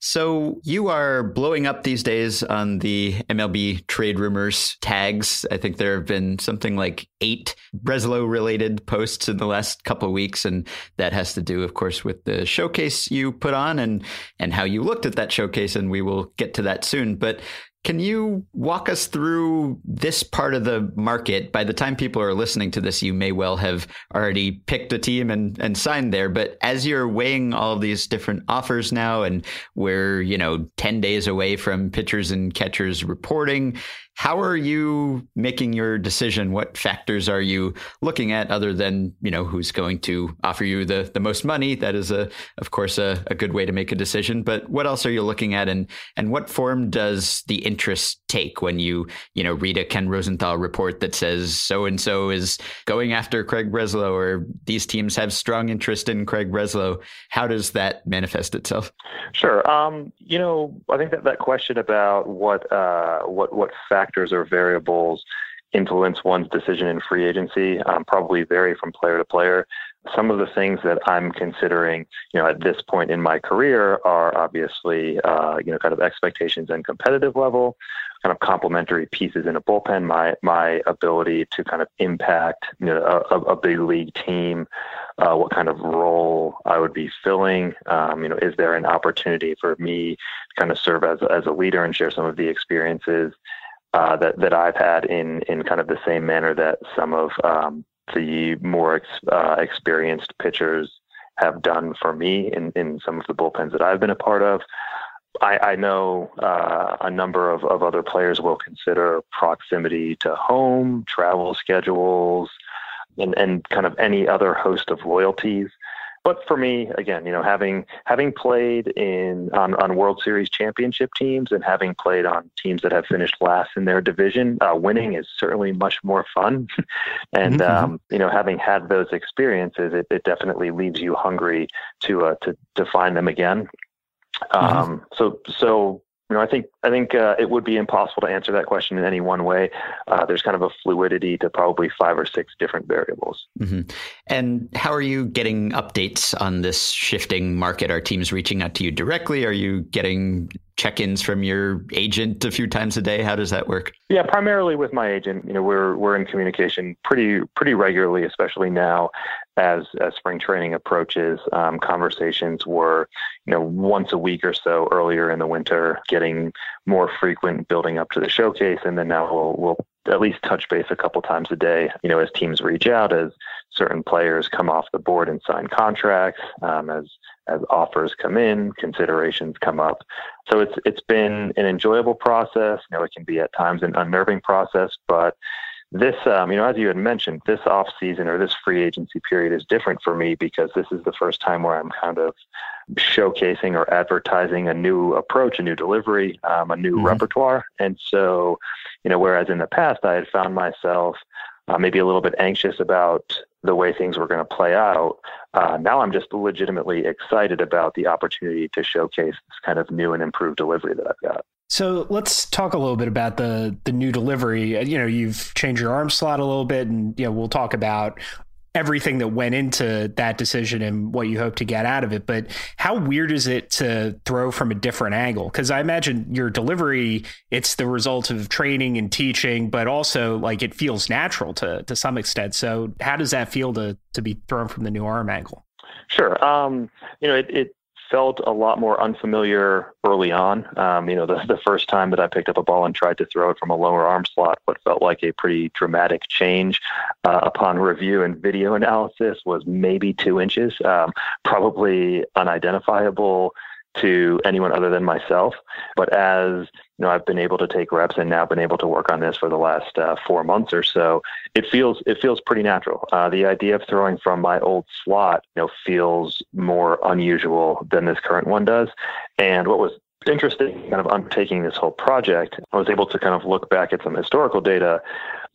So you are blowing up these days on the M L B trade rumors tags. I think there have been something like eight Breslow-related posts in the last couple of weeks, and that has to do, of course, with the showcase you put on and, and how you looked at that showcase, and we will get to that soon. But can you walk us through this part of the market? By the time people are listening to this, you may well have already picked a team and, and signed there. But as you're weighing all of these different offers now, and we're, you know, ten days away from pitchers and catchers reporting, how are you making your decision? What factors are you looking at other than, you know, who's going to offer you the, the most money? That is, a, of course, a, a good way to make a decision. But what else are you looking at, and, and what form does the interest take when you, you know, read a Ken Rosenthal report that says so-and-so is going after Craig Breslow, or these teams have strong interest in Craig Breslow? How does that manifest itself? Sure. Um, you know, I think that that question about what, uh, what, what factors or variables influence one's decision in free agency um, probably vary from player to player. Some of the things that I'm considering, you know, at this point in my career are obviously, uh, you know, kind of expectations and competitive level, kind of complementary pieces in a bullpen, my my ability to kind of impact, you know, a, a big league team, uh, what kind of role I would be filling, um, you know, is there an opportunity for me to kind of serve as as a leader and share some of the experiences uh, that that I've had in in kind of the same manner that some of um, the more ex, uh, experienced pitchers have done for me in, in some of the bullpens that I've been a part of. I, I know uh, a number of, of other players will consider proximity to home, travel schedules, and, and kind of any other host of loyalties But for me, again, you know, having having played in on, on World Series championship teams and having played on teams that have finished last in their division, uh, winning is certainly much more fun. And mm-hmm. um, you know, having had those experiences, it, it definitely leaves you hungry to uh, to to find them again. Um, mm-hmm. So so. You know, I think I think uh, it would be impossible to answer that question in any one way. Uh, there's kind of a fluidity to probably five or six different variables. Mm-hmm. And how are you getting updates on this shifting market? Are teams reaching out to you directly? Are you getting check-ins from your agent a few times a day? How does that work? Yeah, primarily with my agent. You know, we're we're in communication pretty pretty regularly, especially now as as spring training approaches. Um, conversations were, you know, once a week or so earlier in the winter, getting more frequent, building up to the showcase, and then now we'll we'll at least touch base a couple times a day. You know, as teams reach out, as certain players come off the board and sign contracts, um, as as offers come in, considerations come up. So it's it's been an enjoyable process. You know, it can be at times an unnerving process, but this, um, you know, as you had mentioned, this off season or this free agency period is different for me because this is the first time where I'm kind of showcasing or advertising a new approach, a new delivery, um, a new mm-hmm. repertoire. And so, you know, whereas in the past I had found myself uh, maybe a little bit anxious about the way things were going to play out. Uh, now I'm just legitimately excited about the opportunity to showcase this kind of new and improved delivery that I've got. So let's talk a little bit about the the new delivery. You know, you've changed your arm slot a little bit, and you know, we'll talk about everything that went into that decision and what you hope to get out of it. But how weird is it to throw from a different angle? Because I imagine your delivery, it's the result of training and teaching, but also like it feels natural to to some extent. So how does that feel to to be thrown from the new arm angle? Sure. Um, you know, it, it felt a lot more unfamiliar early on. Um, you know, the, the first time that I picked up a ball and tried to throw it from a lower arm slot, what felt like a pretty dramatic change uh, upon review and video analysis was maybe two inches, um, probably unidentifiable to anyone other than myself. But as you know, I've been able to take reps and now been able to work on this for the last uh, four months or so, it feels it feels pretty natural. Uh, the idea of throwing from my old slot, you know, feels more unusual than this current one does. And what was interesting, kind of undertaking this whole project, I was able to kind of look back at some historical data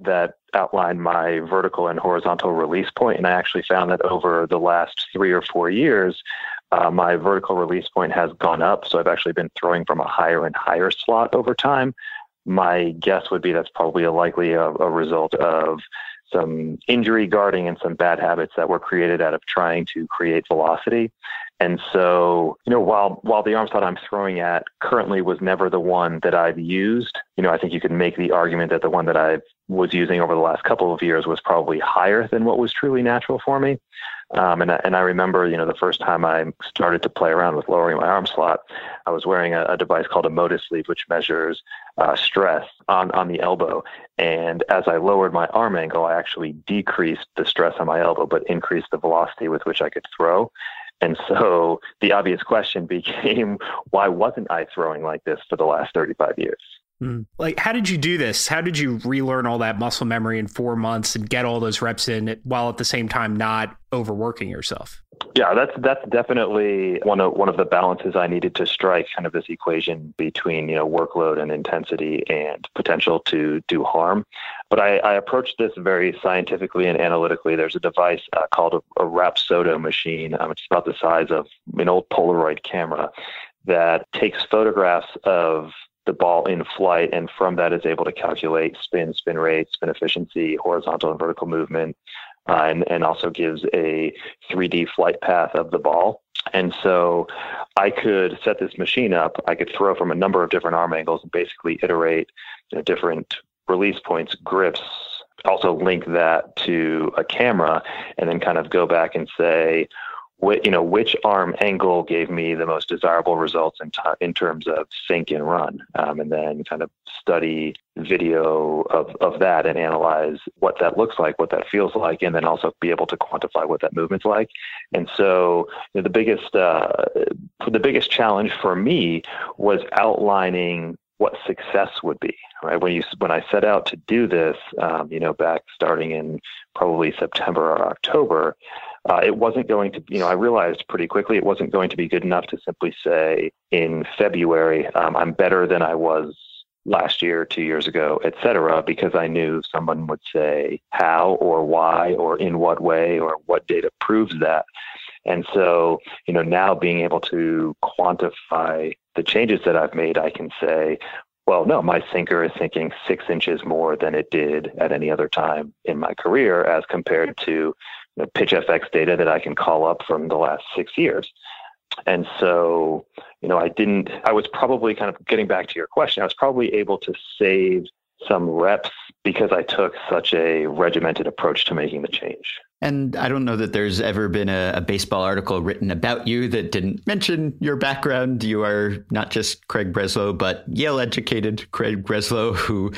that outlined my vertical and horizontal release point. And I actually found that over the last three or four years, Uh, my vertical release point has gone up, so I've actually been throwing from a higher and higher slot over time. My guess would be that's probably a likely a, a result of some injury guarding and some bad habits that were created out of trying to create velocity. And so, you know, while while the arm slot I'm throwing at currently was never the one that I've used, you know, I think you could make the argument that the one that I was using over the last couple of years was probably higher than what was truly natural for me. Um, and, I, and I remember, you know, the first time I started to play around with lowering my arm slot, I was wearing a, a device called a MOTUS sleeve, which measures uh, stress on, on the elbow. And as I lowered my arm angle, I actually decreased the stress on my elbow, but increased the velocity with which I could throw. And so the obvious question became, why wasn't I throwing like this for the last thirty-five years? Like, how did you do this? How did you relearn all that muscle memory in four months and get all those reps in while at the same time not overworking yourself? Yeah, that's that's definitely one of one of the balances I needed to strike, kind of this equation between, you know, workload and intensity and potential to do harm. But I, I approached this very scientifically and analytically. There's a device uh, called a, a Rapsodo machine, um, which is about the size of an old Polaroid camera, that takes photographs of the ball in flight, and from that is able to calculate spin, spin rate, spin efficiency, horizontal and vertical movement, uh, and, and also gives a three D flight path of the ball. And so I could set this machine up. I could throw from a number of different arm angles and basically iterate, you know, different release points, grips, also link that to a camera, and then kind of go back and say, you know, which arm angle gave me the most desirable results in, t- in terms of sink and run, um, and then kind of study video of, of that and analyze what that looks like, what that feels like, and then also be able to quantify what that movement's like. And so, you know, the biggest uh, the biggest challenge for me was outlining what success would be, right? When you, when I set out to do this, um, you know, back starting in probably September or October, Uh, it wasn't going to, you know, I realized pretty quickly it wasn't going to be good enough to simply say in February, um, I'm better than I was last year, two years ago, et cetera, because I knew someone would say how or why or in what way or what data proves that. And so, you know, now being able to quantify the changes that I've made, I can say, well, no, my sinker is sinking six inches more than it did at any other time in my career as compared to, you know, PitchFX data that I can call up from the last six years. And so, you know, I didn't, I was probably kind of getting back to your question. I was probably able to save some reps because I took such a regimented approach to making the change. And I don't know that there's ever been a, a baseball article written about you that didn't mention your background. You are not just Craig Breslow, but Yale-educated Craig Breslow, who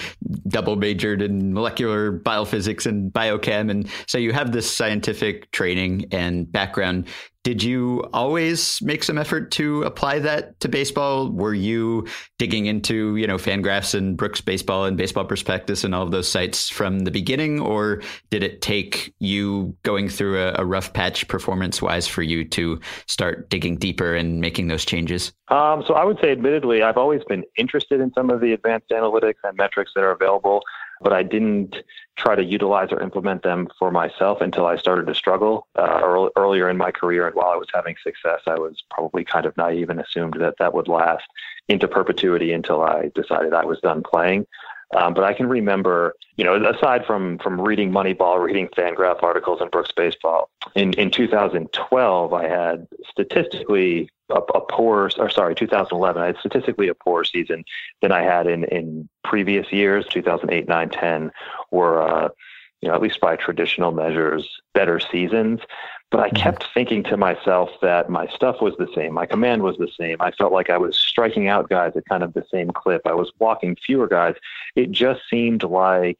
double majored in molecular biophysics and biochem. And so you have this scientific training and background. Did you always make some effort to apply that to baseball? Were you digging into, you know, FanGraphs and Brooks Baseball and Baseball Prospectus and all of those sites from the beginning? Or did it take you going through a, a rough patch performance-wise for you to start digging deeper and making those changes? Um, so I would say, admittedly, I've always been interested in some of the advanced analytics and metrics that are available, but I didn't try to utilize or implement them for myself until I started to struggle uh, early, earlier in my career. And while I was having success, I was probably kind of naive and assumed that that would last into perpetuity until I decided I was done playing. Um, but I can remember, you know, aside from from reading Moneyball, reading FanGraph articles and Brooks Baseball, in, in two thousand twelve, I had statistically a, a poor, or sorry, two thousand eleven, I had statistically a poor season than I had in, in previous years. two thousand eight, nine, ten were, uh, you know, at least by traditional measures, better seasons. But I kept thinking to myself that my stuff was the same. My command was the same. I felt like I was striking out guys at kind of the same clip. I was walking fewer guys. It just seemed like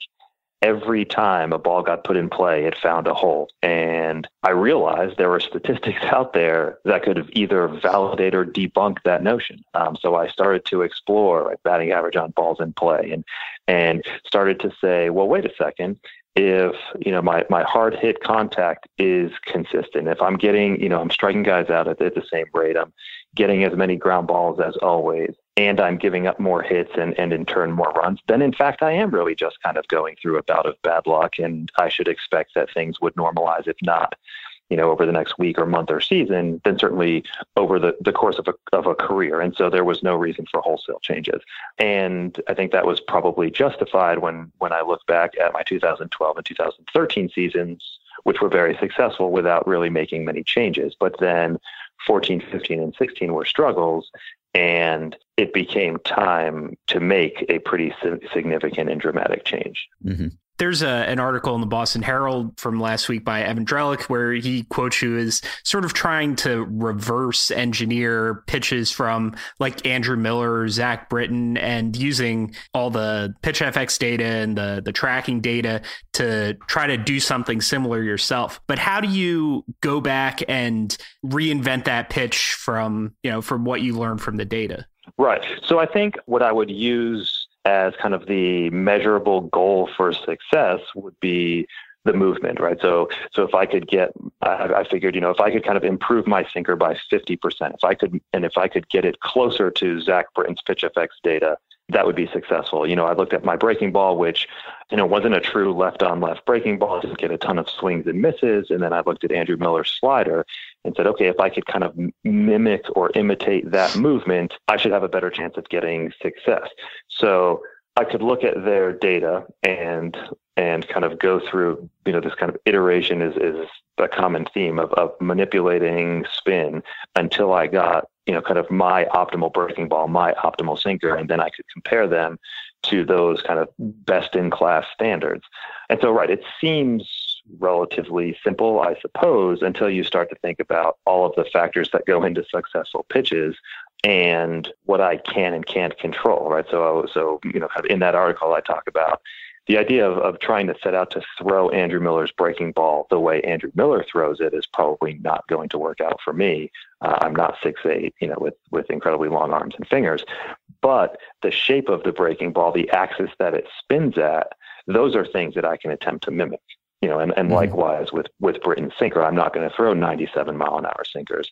every time a ball got put in play, it found a hole. And I realized there were statistics out there that could have either validate or debunk that notion. Um, so I started to explore like batting average on balls in play and, and started to say, well, wait a second. If, you know, my, my hard hit contact is consistent, if I'm getting, you know, I'm striking guys out at, at the same rate, I'm getting as many ground balls as always, and I'm giving up more hits and, and in turn more runs, then in fact, I am really just kind of going through a bout of bad luck, and I should expect that things would normalize, if not, you know, over the next week or month or season, then certainly over the, the course of a, of a career. And so there was no reason for wholesale changes. And I think that was probably justified when, when I look back at my two thousand twelve and two thousand thirteen seasons, which were very successful without really making many changes. But then fourteen, fifteen, and sixteen were struggles, and it became time to make a pretty significant and dramatic change. Mm-hmm. There's a, an article in the Boston Herald from last week by Evan Drelick where he quotes you as sort of trying to reverse engineer pitches from like Andrew Miller, Zach Britton, and using all the PitchFX data and the, the tracking data to try to do something similar yourself. But how do you go back and reinvent that pitch from, you know, from what you learned from the data? Right. So I think what I would use as kind of the measurable goal for success would be the movement, right? So, so if I could get, I, I figured, you know, if I could kind of improve my sinker by fifty percent, if I could, and if I could get it closer to Zach Britton's PitchFX data, that would be successful. You know, I looked at my breaking ball, which, you know, wasn't a true left on left breaking ball. I didn't get a ton of swings and misses. And then I looked at Andrew Miller's slider and said, okay, if I could kind of mimic or imitate that movement, I should have a better chance of getting success. So I could look at their data and and kind of go through, you know, this kind of iteration is, is a common theme of, of manipulating spin until I got, you know, kind of my optimal breaking ball, my optimal sinker, and then I could compare them to those kind of best-in-class standards. And so, right, it seems relatively simple, I suppose, until you start to think about all of the factors that go into successful pitches and what I can and can't control, right? So, so you know, kind of in that article, I talk about the idea of, of trying to set out to throw Andrew Miller's breaking ball the way Andrew Miller throws it is probably not going to work out for me. Uh, I'm not six eight, you know, with, with incredibly long arms and fingers. But the shape of the breaking ball, the axis that it spins at, those are things that I can attempt to mimic. you know, and, and mm-hmm. likewise with, with Britton's sinker, I'm not going to throw ninety-seven mile an hour sinkers.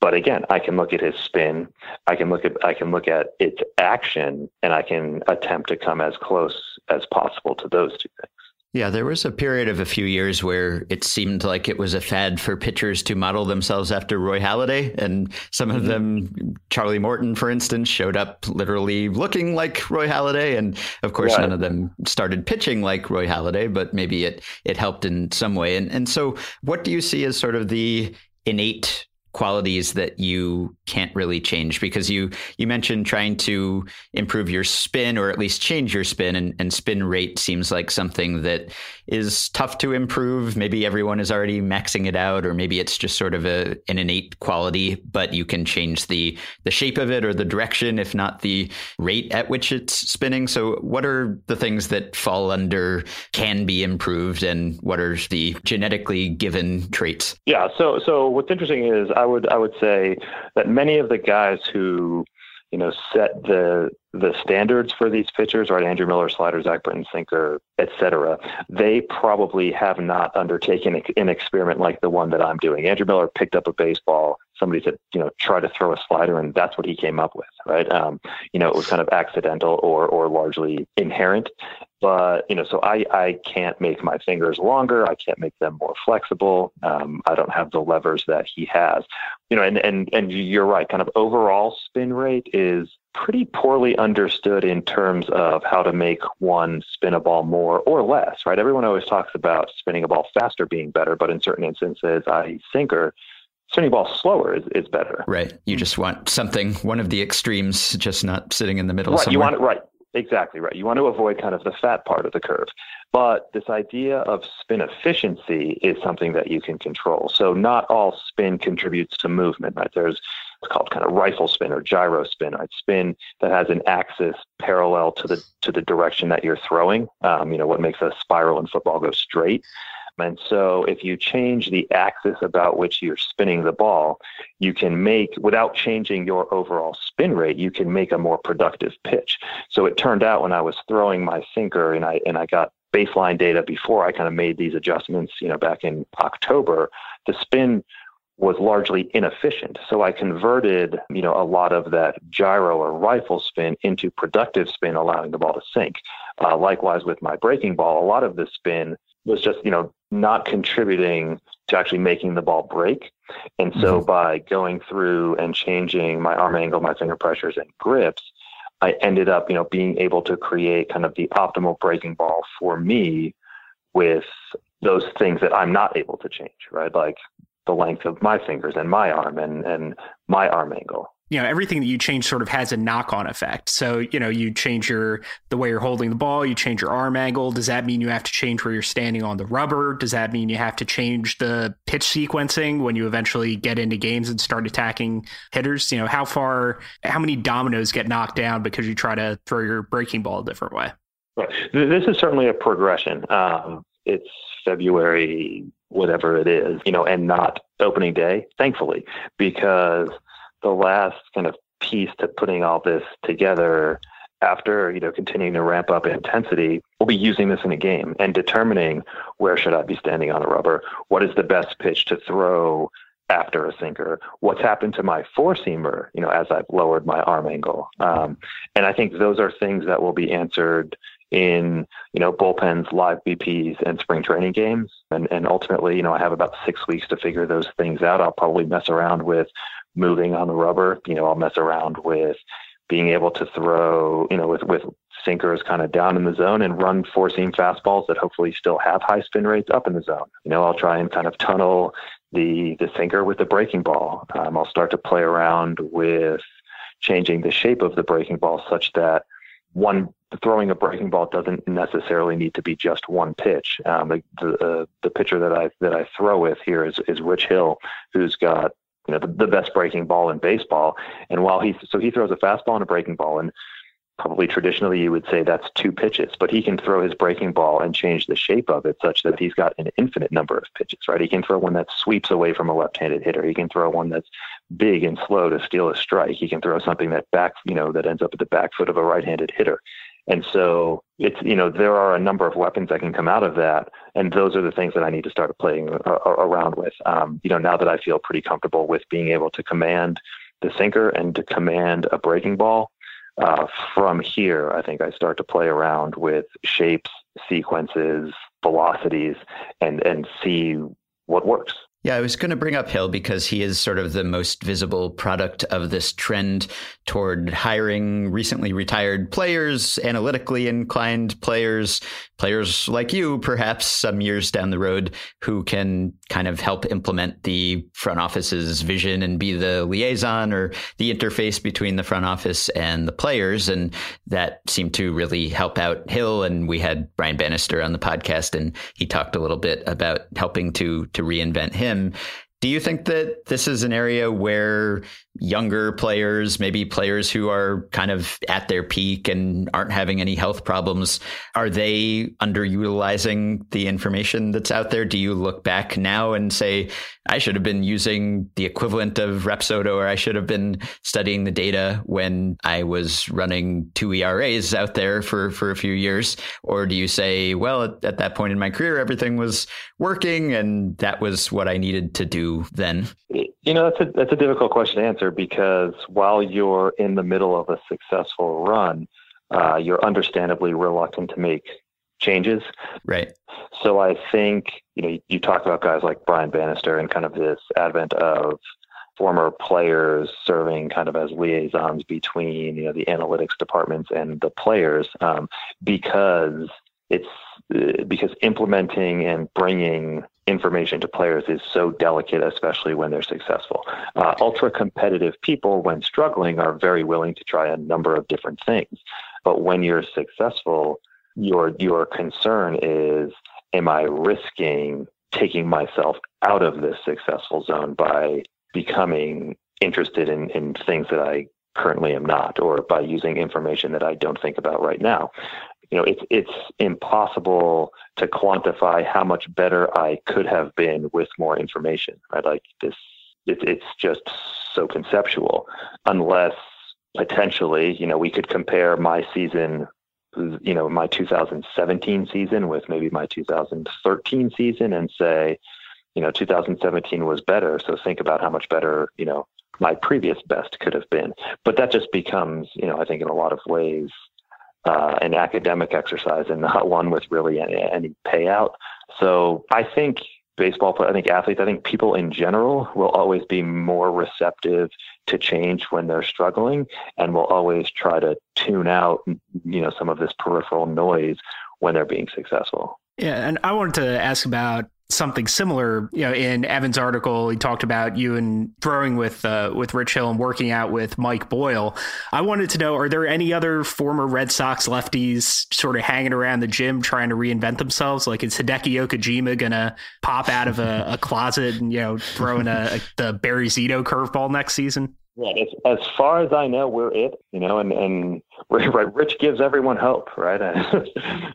But again, I can look at his spin. I can look at, I can look at its action, and I can attempt to come as close as possible to those two things. Yeah, there was a period of a few years where it seemed like it was a fad for pitchers to model themselves after Roy Halladay. And some of them, Charlie Morton, for instance, showed up literally looking like Roy Halladay. And of course, yeah. none of them started pitching like Roy Halladay, but maybe it it helped in some way. And and so what do you see as sort of the innate qualities that you can't really change? Because you you mentioned trying to improve your spin, or at least change your spin, and, and spin rate seems like something that is tough to improve. Maybe everyone is already maxing it out, or maybe it's just sort of a an innate quality, but you can change the the shape of it or the direction, if not the rate at which it's spinning. So what are the things that fall under can be improved, and what are the genetically given traits? Yeah, so so what's interesting is I I would I would say that many of the guys who, you know, set the the standards for these pitchers, right? Andrew Miller, slider, Zach Britton, sinker, et cetera, they probably have not undertaken an experiment like the one that I'm doing. Andrew Miller picked up a baseball. Somebody said, you know, try to throw a slider, and that's what he came up with, right? Um, you know, it was kind of accidental or or largely inherent. But, you know, so I, I can't make my fingers longer. I can't make them more flexible. Um, I don't have the levers that he has, you know, and, and, and you're right. Kind of overall spin rate is pretty poorly understood in terms of how to make one spin a ball more or less, right? Everyone always talks about spinning a ball faster being better, but in certain instances, I sinker, spinning ball slower is, is better. Right. You just want something, one of the extremes, just not sitting in the middle. Right. Somewhere. You want it right. Exactly right. You want to avoid kind of the fat part of the curve. But this idea of spin efficiency is something that you can control. So not all spin contributes to movement, right? There's it's called kind of rifle spin or gyro spin, right? Spin that has an axis parallel to the to the direction that you're throwing. Um, you know, what makes a spiral in football go straight. And so if you change the axis about which you're spinning the ball, you can make, without changing your overall spin rate, you can make a more productive pitch. So it turned out when I was throwing my sinker and I, and I got baseline data before I kind of made these adjustments, you know, back in October, the spin was largely inefficient. So I converted, you know, a lot of that gyro or rifle spin into productive spin, allowing the ball to sink. Uh, likewise with my breaking ball, a lot of the spin was just, you know, not contributing to actually making the ball break. And so mm-hmm. by going through and changing my arm angle, my finger pressures and grips, I ended up, you know, being able to create kind of the optimal breaking ball for me with those things that I'm not able to change, right? Like the length of my fingers and my arm and, and my arm angle. You know, everything that you change sort of has a knock-on effect. So, you know, you change your the way you're holding the ball, you change your arm angle. Does that mean you have to change where you're standing on the rubber? Does that mean you have to change the pitch sequencing when you eventually get into games and start attacking hitters? You know, how far, how many dominoes get knocked down because you try to throw your breaking ball a different way? Right. This is certainly a progression. Um, it's February, whatever it is, you know, and not opening day, thankfully, because the last kind of piece to putting all this together after, you know, continuing to ramp up intensity, we'll be using this in a game and determining where should I be standing on a rubber? What is the best pitch to throw after a sinker? What's happened to my four seamer, you know, as I've lowered my arm angle? Um, and I think those are things that will be answered in, you know, bullpens, live B Ps and spring training games. And, and ultimately, you know, I have about six weeks to figure those things out. I'll probably mess around with moving on the rubber, you know, I'll mess around with being able to throw, you know, with, with sinkers kind of down in the zone and run four seam fastballs that hopefully still have high spin rates up in the zone. You know, I'll try and kind of tunnel the, the sinker with the breaking ball. Um, I'll start to play around with changing the shape of the breaking ball such that one throwing a breaking ball doesn't necessarily need to be just one pitch. Um, the, the, uh, the pitcher that I, that I throw with here is, is Rich Hill, who's got, you know, the, the best breaking ball in baseball. And while he, so he throws a fastball and a breaking ball, and probably traditionally you would say that's two pitches, but he can throw his breaking ball and change the shape of it such that he's got an infinite number of pitches, right? He can throw one that sweeps away from a left-handed hitter. He can throw one that's big and slow to steal a strike. He can throw something that back, you know, that ends up at the back foot of a right-handed hitter. And so it's, you know, there are a number of weapons that can come out of that. And those are the things that I need to start playing around with. Um, you know, now that I feel pretty comfortable with being able to command the sinker and to command a breaking ball, uh, from here, I think I start to play around with shapes, sequences, velocities, and, and see what works. Yeah, I was going to bring up Hill because he is sort of the most visible product of this trend toward hiring recently retired players, analytically inclined players, players like you, perhaps some years down the road, who can kind of help implement the front office's vision and be the liaison or the interface between the front office and the players. And that seemed to really help out Hill. And we had Brian Bannister on the podcast, and he talked a little bit about helping to to reinvent him. Him. Do you think that this is an area where younger players, maybe players who are kind of at their peak and aren't having any health problems, are they underutilizing the information that's out there? Do you look back now and say, I should have been using the equivalent of Rapsodo, or I should have been studying the data when I was running two E R As out there for, for a few years? Or do you say, well, at, at that point in my career, everything was working and that was what I needed to do then? You know, that's a, that's a difficult question to answer, because while you're in the middle of a successful run, uh, you're understandably reluctant to make changes. Right. So I think, you know, you, you talk about guys like Brian Bannister and kind of this advent of former players serving kind of as liaisons between, you know, the analytics departments and the players, um, because it's uh, because implementing and bringing information to players is so delicate, especially when they're successful. Uh, ultra competitive people, when struggling, are very willing to try a number of different things. But when you're successful, Your your concern is, am I risking taking myself out of this successful zone by becoming interested in, in things that I currently am not, or by using information that I don't think about right now? You know, it's it's impossible to quantify how much better I could have been with more information. Right? Like this, it, it's just so conceptual. Unless potentially, you know, we could compare my season, you know, my two thousand seventeen season with maybe my two thousand thirteen season and say, you know, two thousand seventeen was better. So think about how much better, you know, my previous best could have been. But that just becomes, you know, I think in a lot of ways, uh, an academic exercise and not one with really any, any payout. So I think baseball, I think athletes, I think people in general will always be more receptive to change when they're struggling, and will always try to tune out, you know, some of this peripheral noise when they're being successful. Yeah. And I wanted to ask about something similar. You know, in Evan's article, he talked about you and throwing with uh, with Rich Hill and working out with Mike Boyle. I wanted to know, are there any other former Red Sox lefties sort of hanging around the gym trying to reinvent themselves? Like, is Hideki Okajima going to pop out of a, a closet and, you know, throw in a, a, the Barry Zito curveball next season? Yeah, as far as I know, we're it, you know, and, and right, Rich gives everyone hope, right?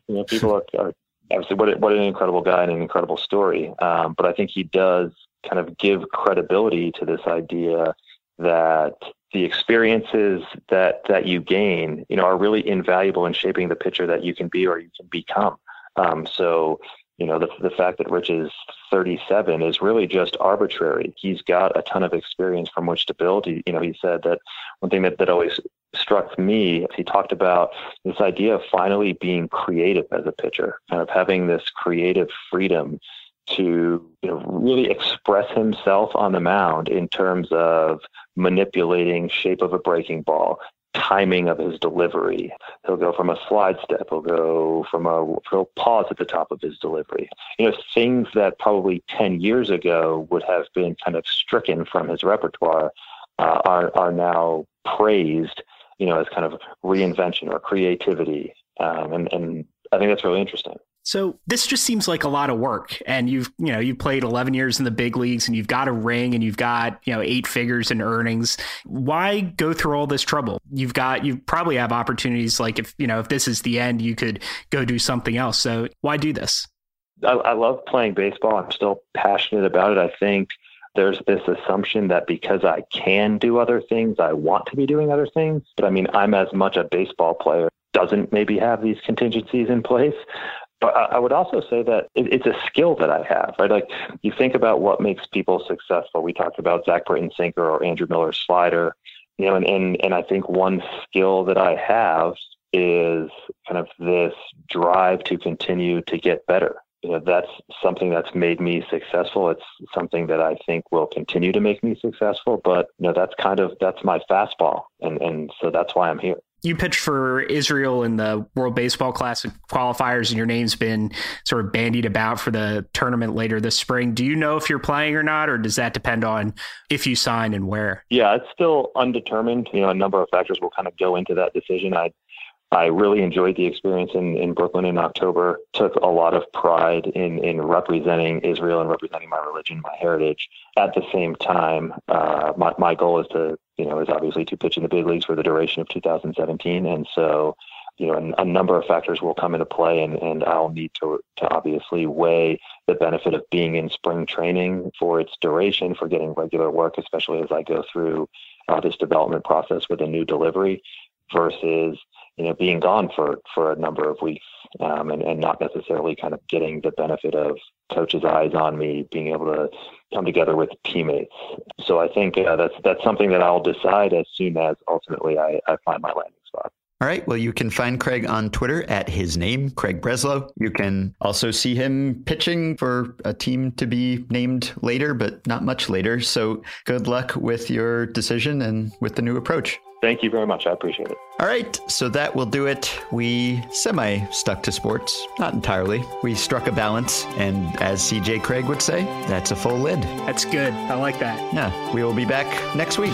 You know, people are, are obviously, what what an incredible guy and an incredible story. Um, but I think he does kind of give credibility to this idea that the experiences that that you gain, you know, are really invaluable in shaping the pitcher that you can be or you can become. Um, so, you know, the the fact that Rich is thirty-seven is really just arbitrary. He's got a ton of experience from which to build. He, you know, he said that one thing that, that always struck me, he talked about this idea of finally being creative as a pitcher, kind of having this creative freedom to, you know, really express himself on the mound in terms of manipulating shape of a breaking ball, timing of his delivery. He'll go from a slide step. He'll go from a, he'll pause at the top of his delivery. You know, things that probably ten years ago would have been kind of stricken from his repertoire uh, are, are now praised, you know, as kind of reinvention or creativity. Um, and, and I think that's really interesting. So this just seems like a lot of work, and you've, you know, you played eleven years in the big leagues and you've got a ring and you've got, you know, eight figures in earnings. Why go through all this trouble? You've got, you probably have opportunities. Like if, you know, if this is the end, you could go do something else. So why do this? I, I love playing baseball. I'm still passionate about it. I think there's this assumption that because I can do other things, I want to be doing other things. But I mean, I'm as much a baseball player doesn't maybe have these contingencies in place. But I would also say that it's a skill that I have, right? Like, you think about what makes people successful. We talked about Zach Britton's sinker or Andrew Miller's slider, you know, and, and, and I think one skill that I have is kind of this drive to continue to get better. You know, that's something that's made me successful. It's something that I think will continue to make me successful, but you know, that's kind of, that's my fastball. And, and so that's why I'm here. You pitched for Israel in the World Baseball Classic qualifiers, and your name's been sort of bandied about for the tournament later this spring. Do you know if you're playing or not, or does that depend on if you sign and where? Yeah, it's still undetermined. You know, a number of factors will kind of go into that decision. I I really enjoyed the experience in, in Brooklyn in October, took a lot of pride in, in representing Israel and representing my religion, my heritage. At the same time, uh, my, my goal is to, you know, is obviously to pitch in the big leagues for the duration of two thousand seventeen. And so, you know, a, a number of factors will come into play, and, and I'll need to, to obviously weigh the benefit of being in spring training for its duration, for getting regular work, especially as I go through uh, this development process with a new delivery, versus, you know, being gone for, for a number of weeks um, and, and not necessarily kind of getting the benefit of coaches' eyes on me, being able to come together with teammates. So I think uh, that's that's something that I'll decide as soon as ultimately I, I find my landing spot. All right. Well, you can find Craig on Twitter at his name, Craig Breslow. You can also see him pitching for a team to be named later, but not much later. So good luck with your decision and with the new approach. Thank you very much. I appreciate it. All right. So that will do it. We semi stuck to sports. Not entirely. We struck a balance. And as C J Craig would say, that's a full lid. That's good. I like that. Yeah. We will be back next week.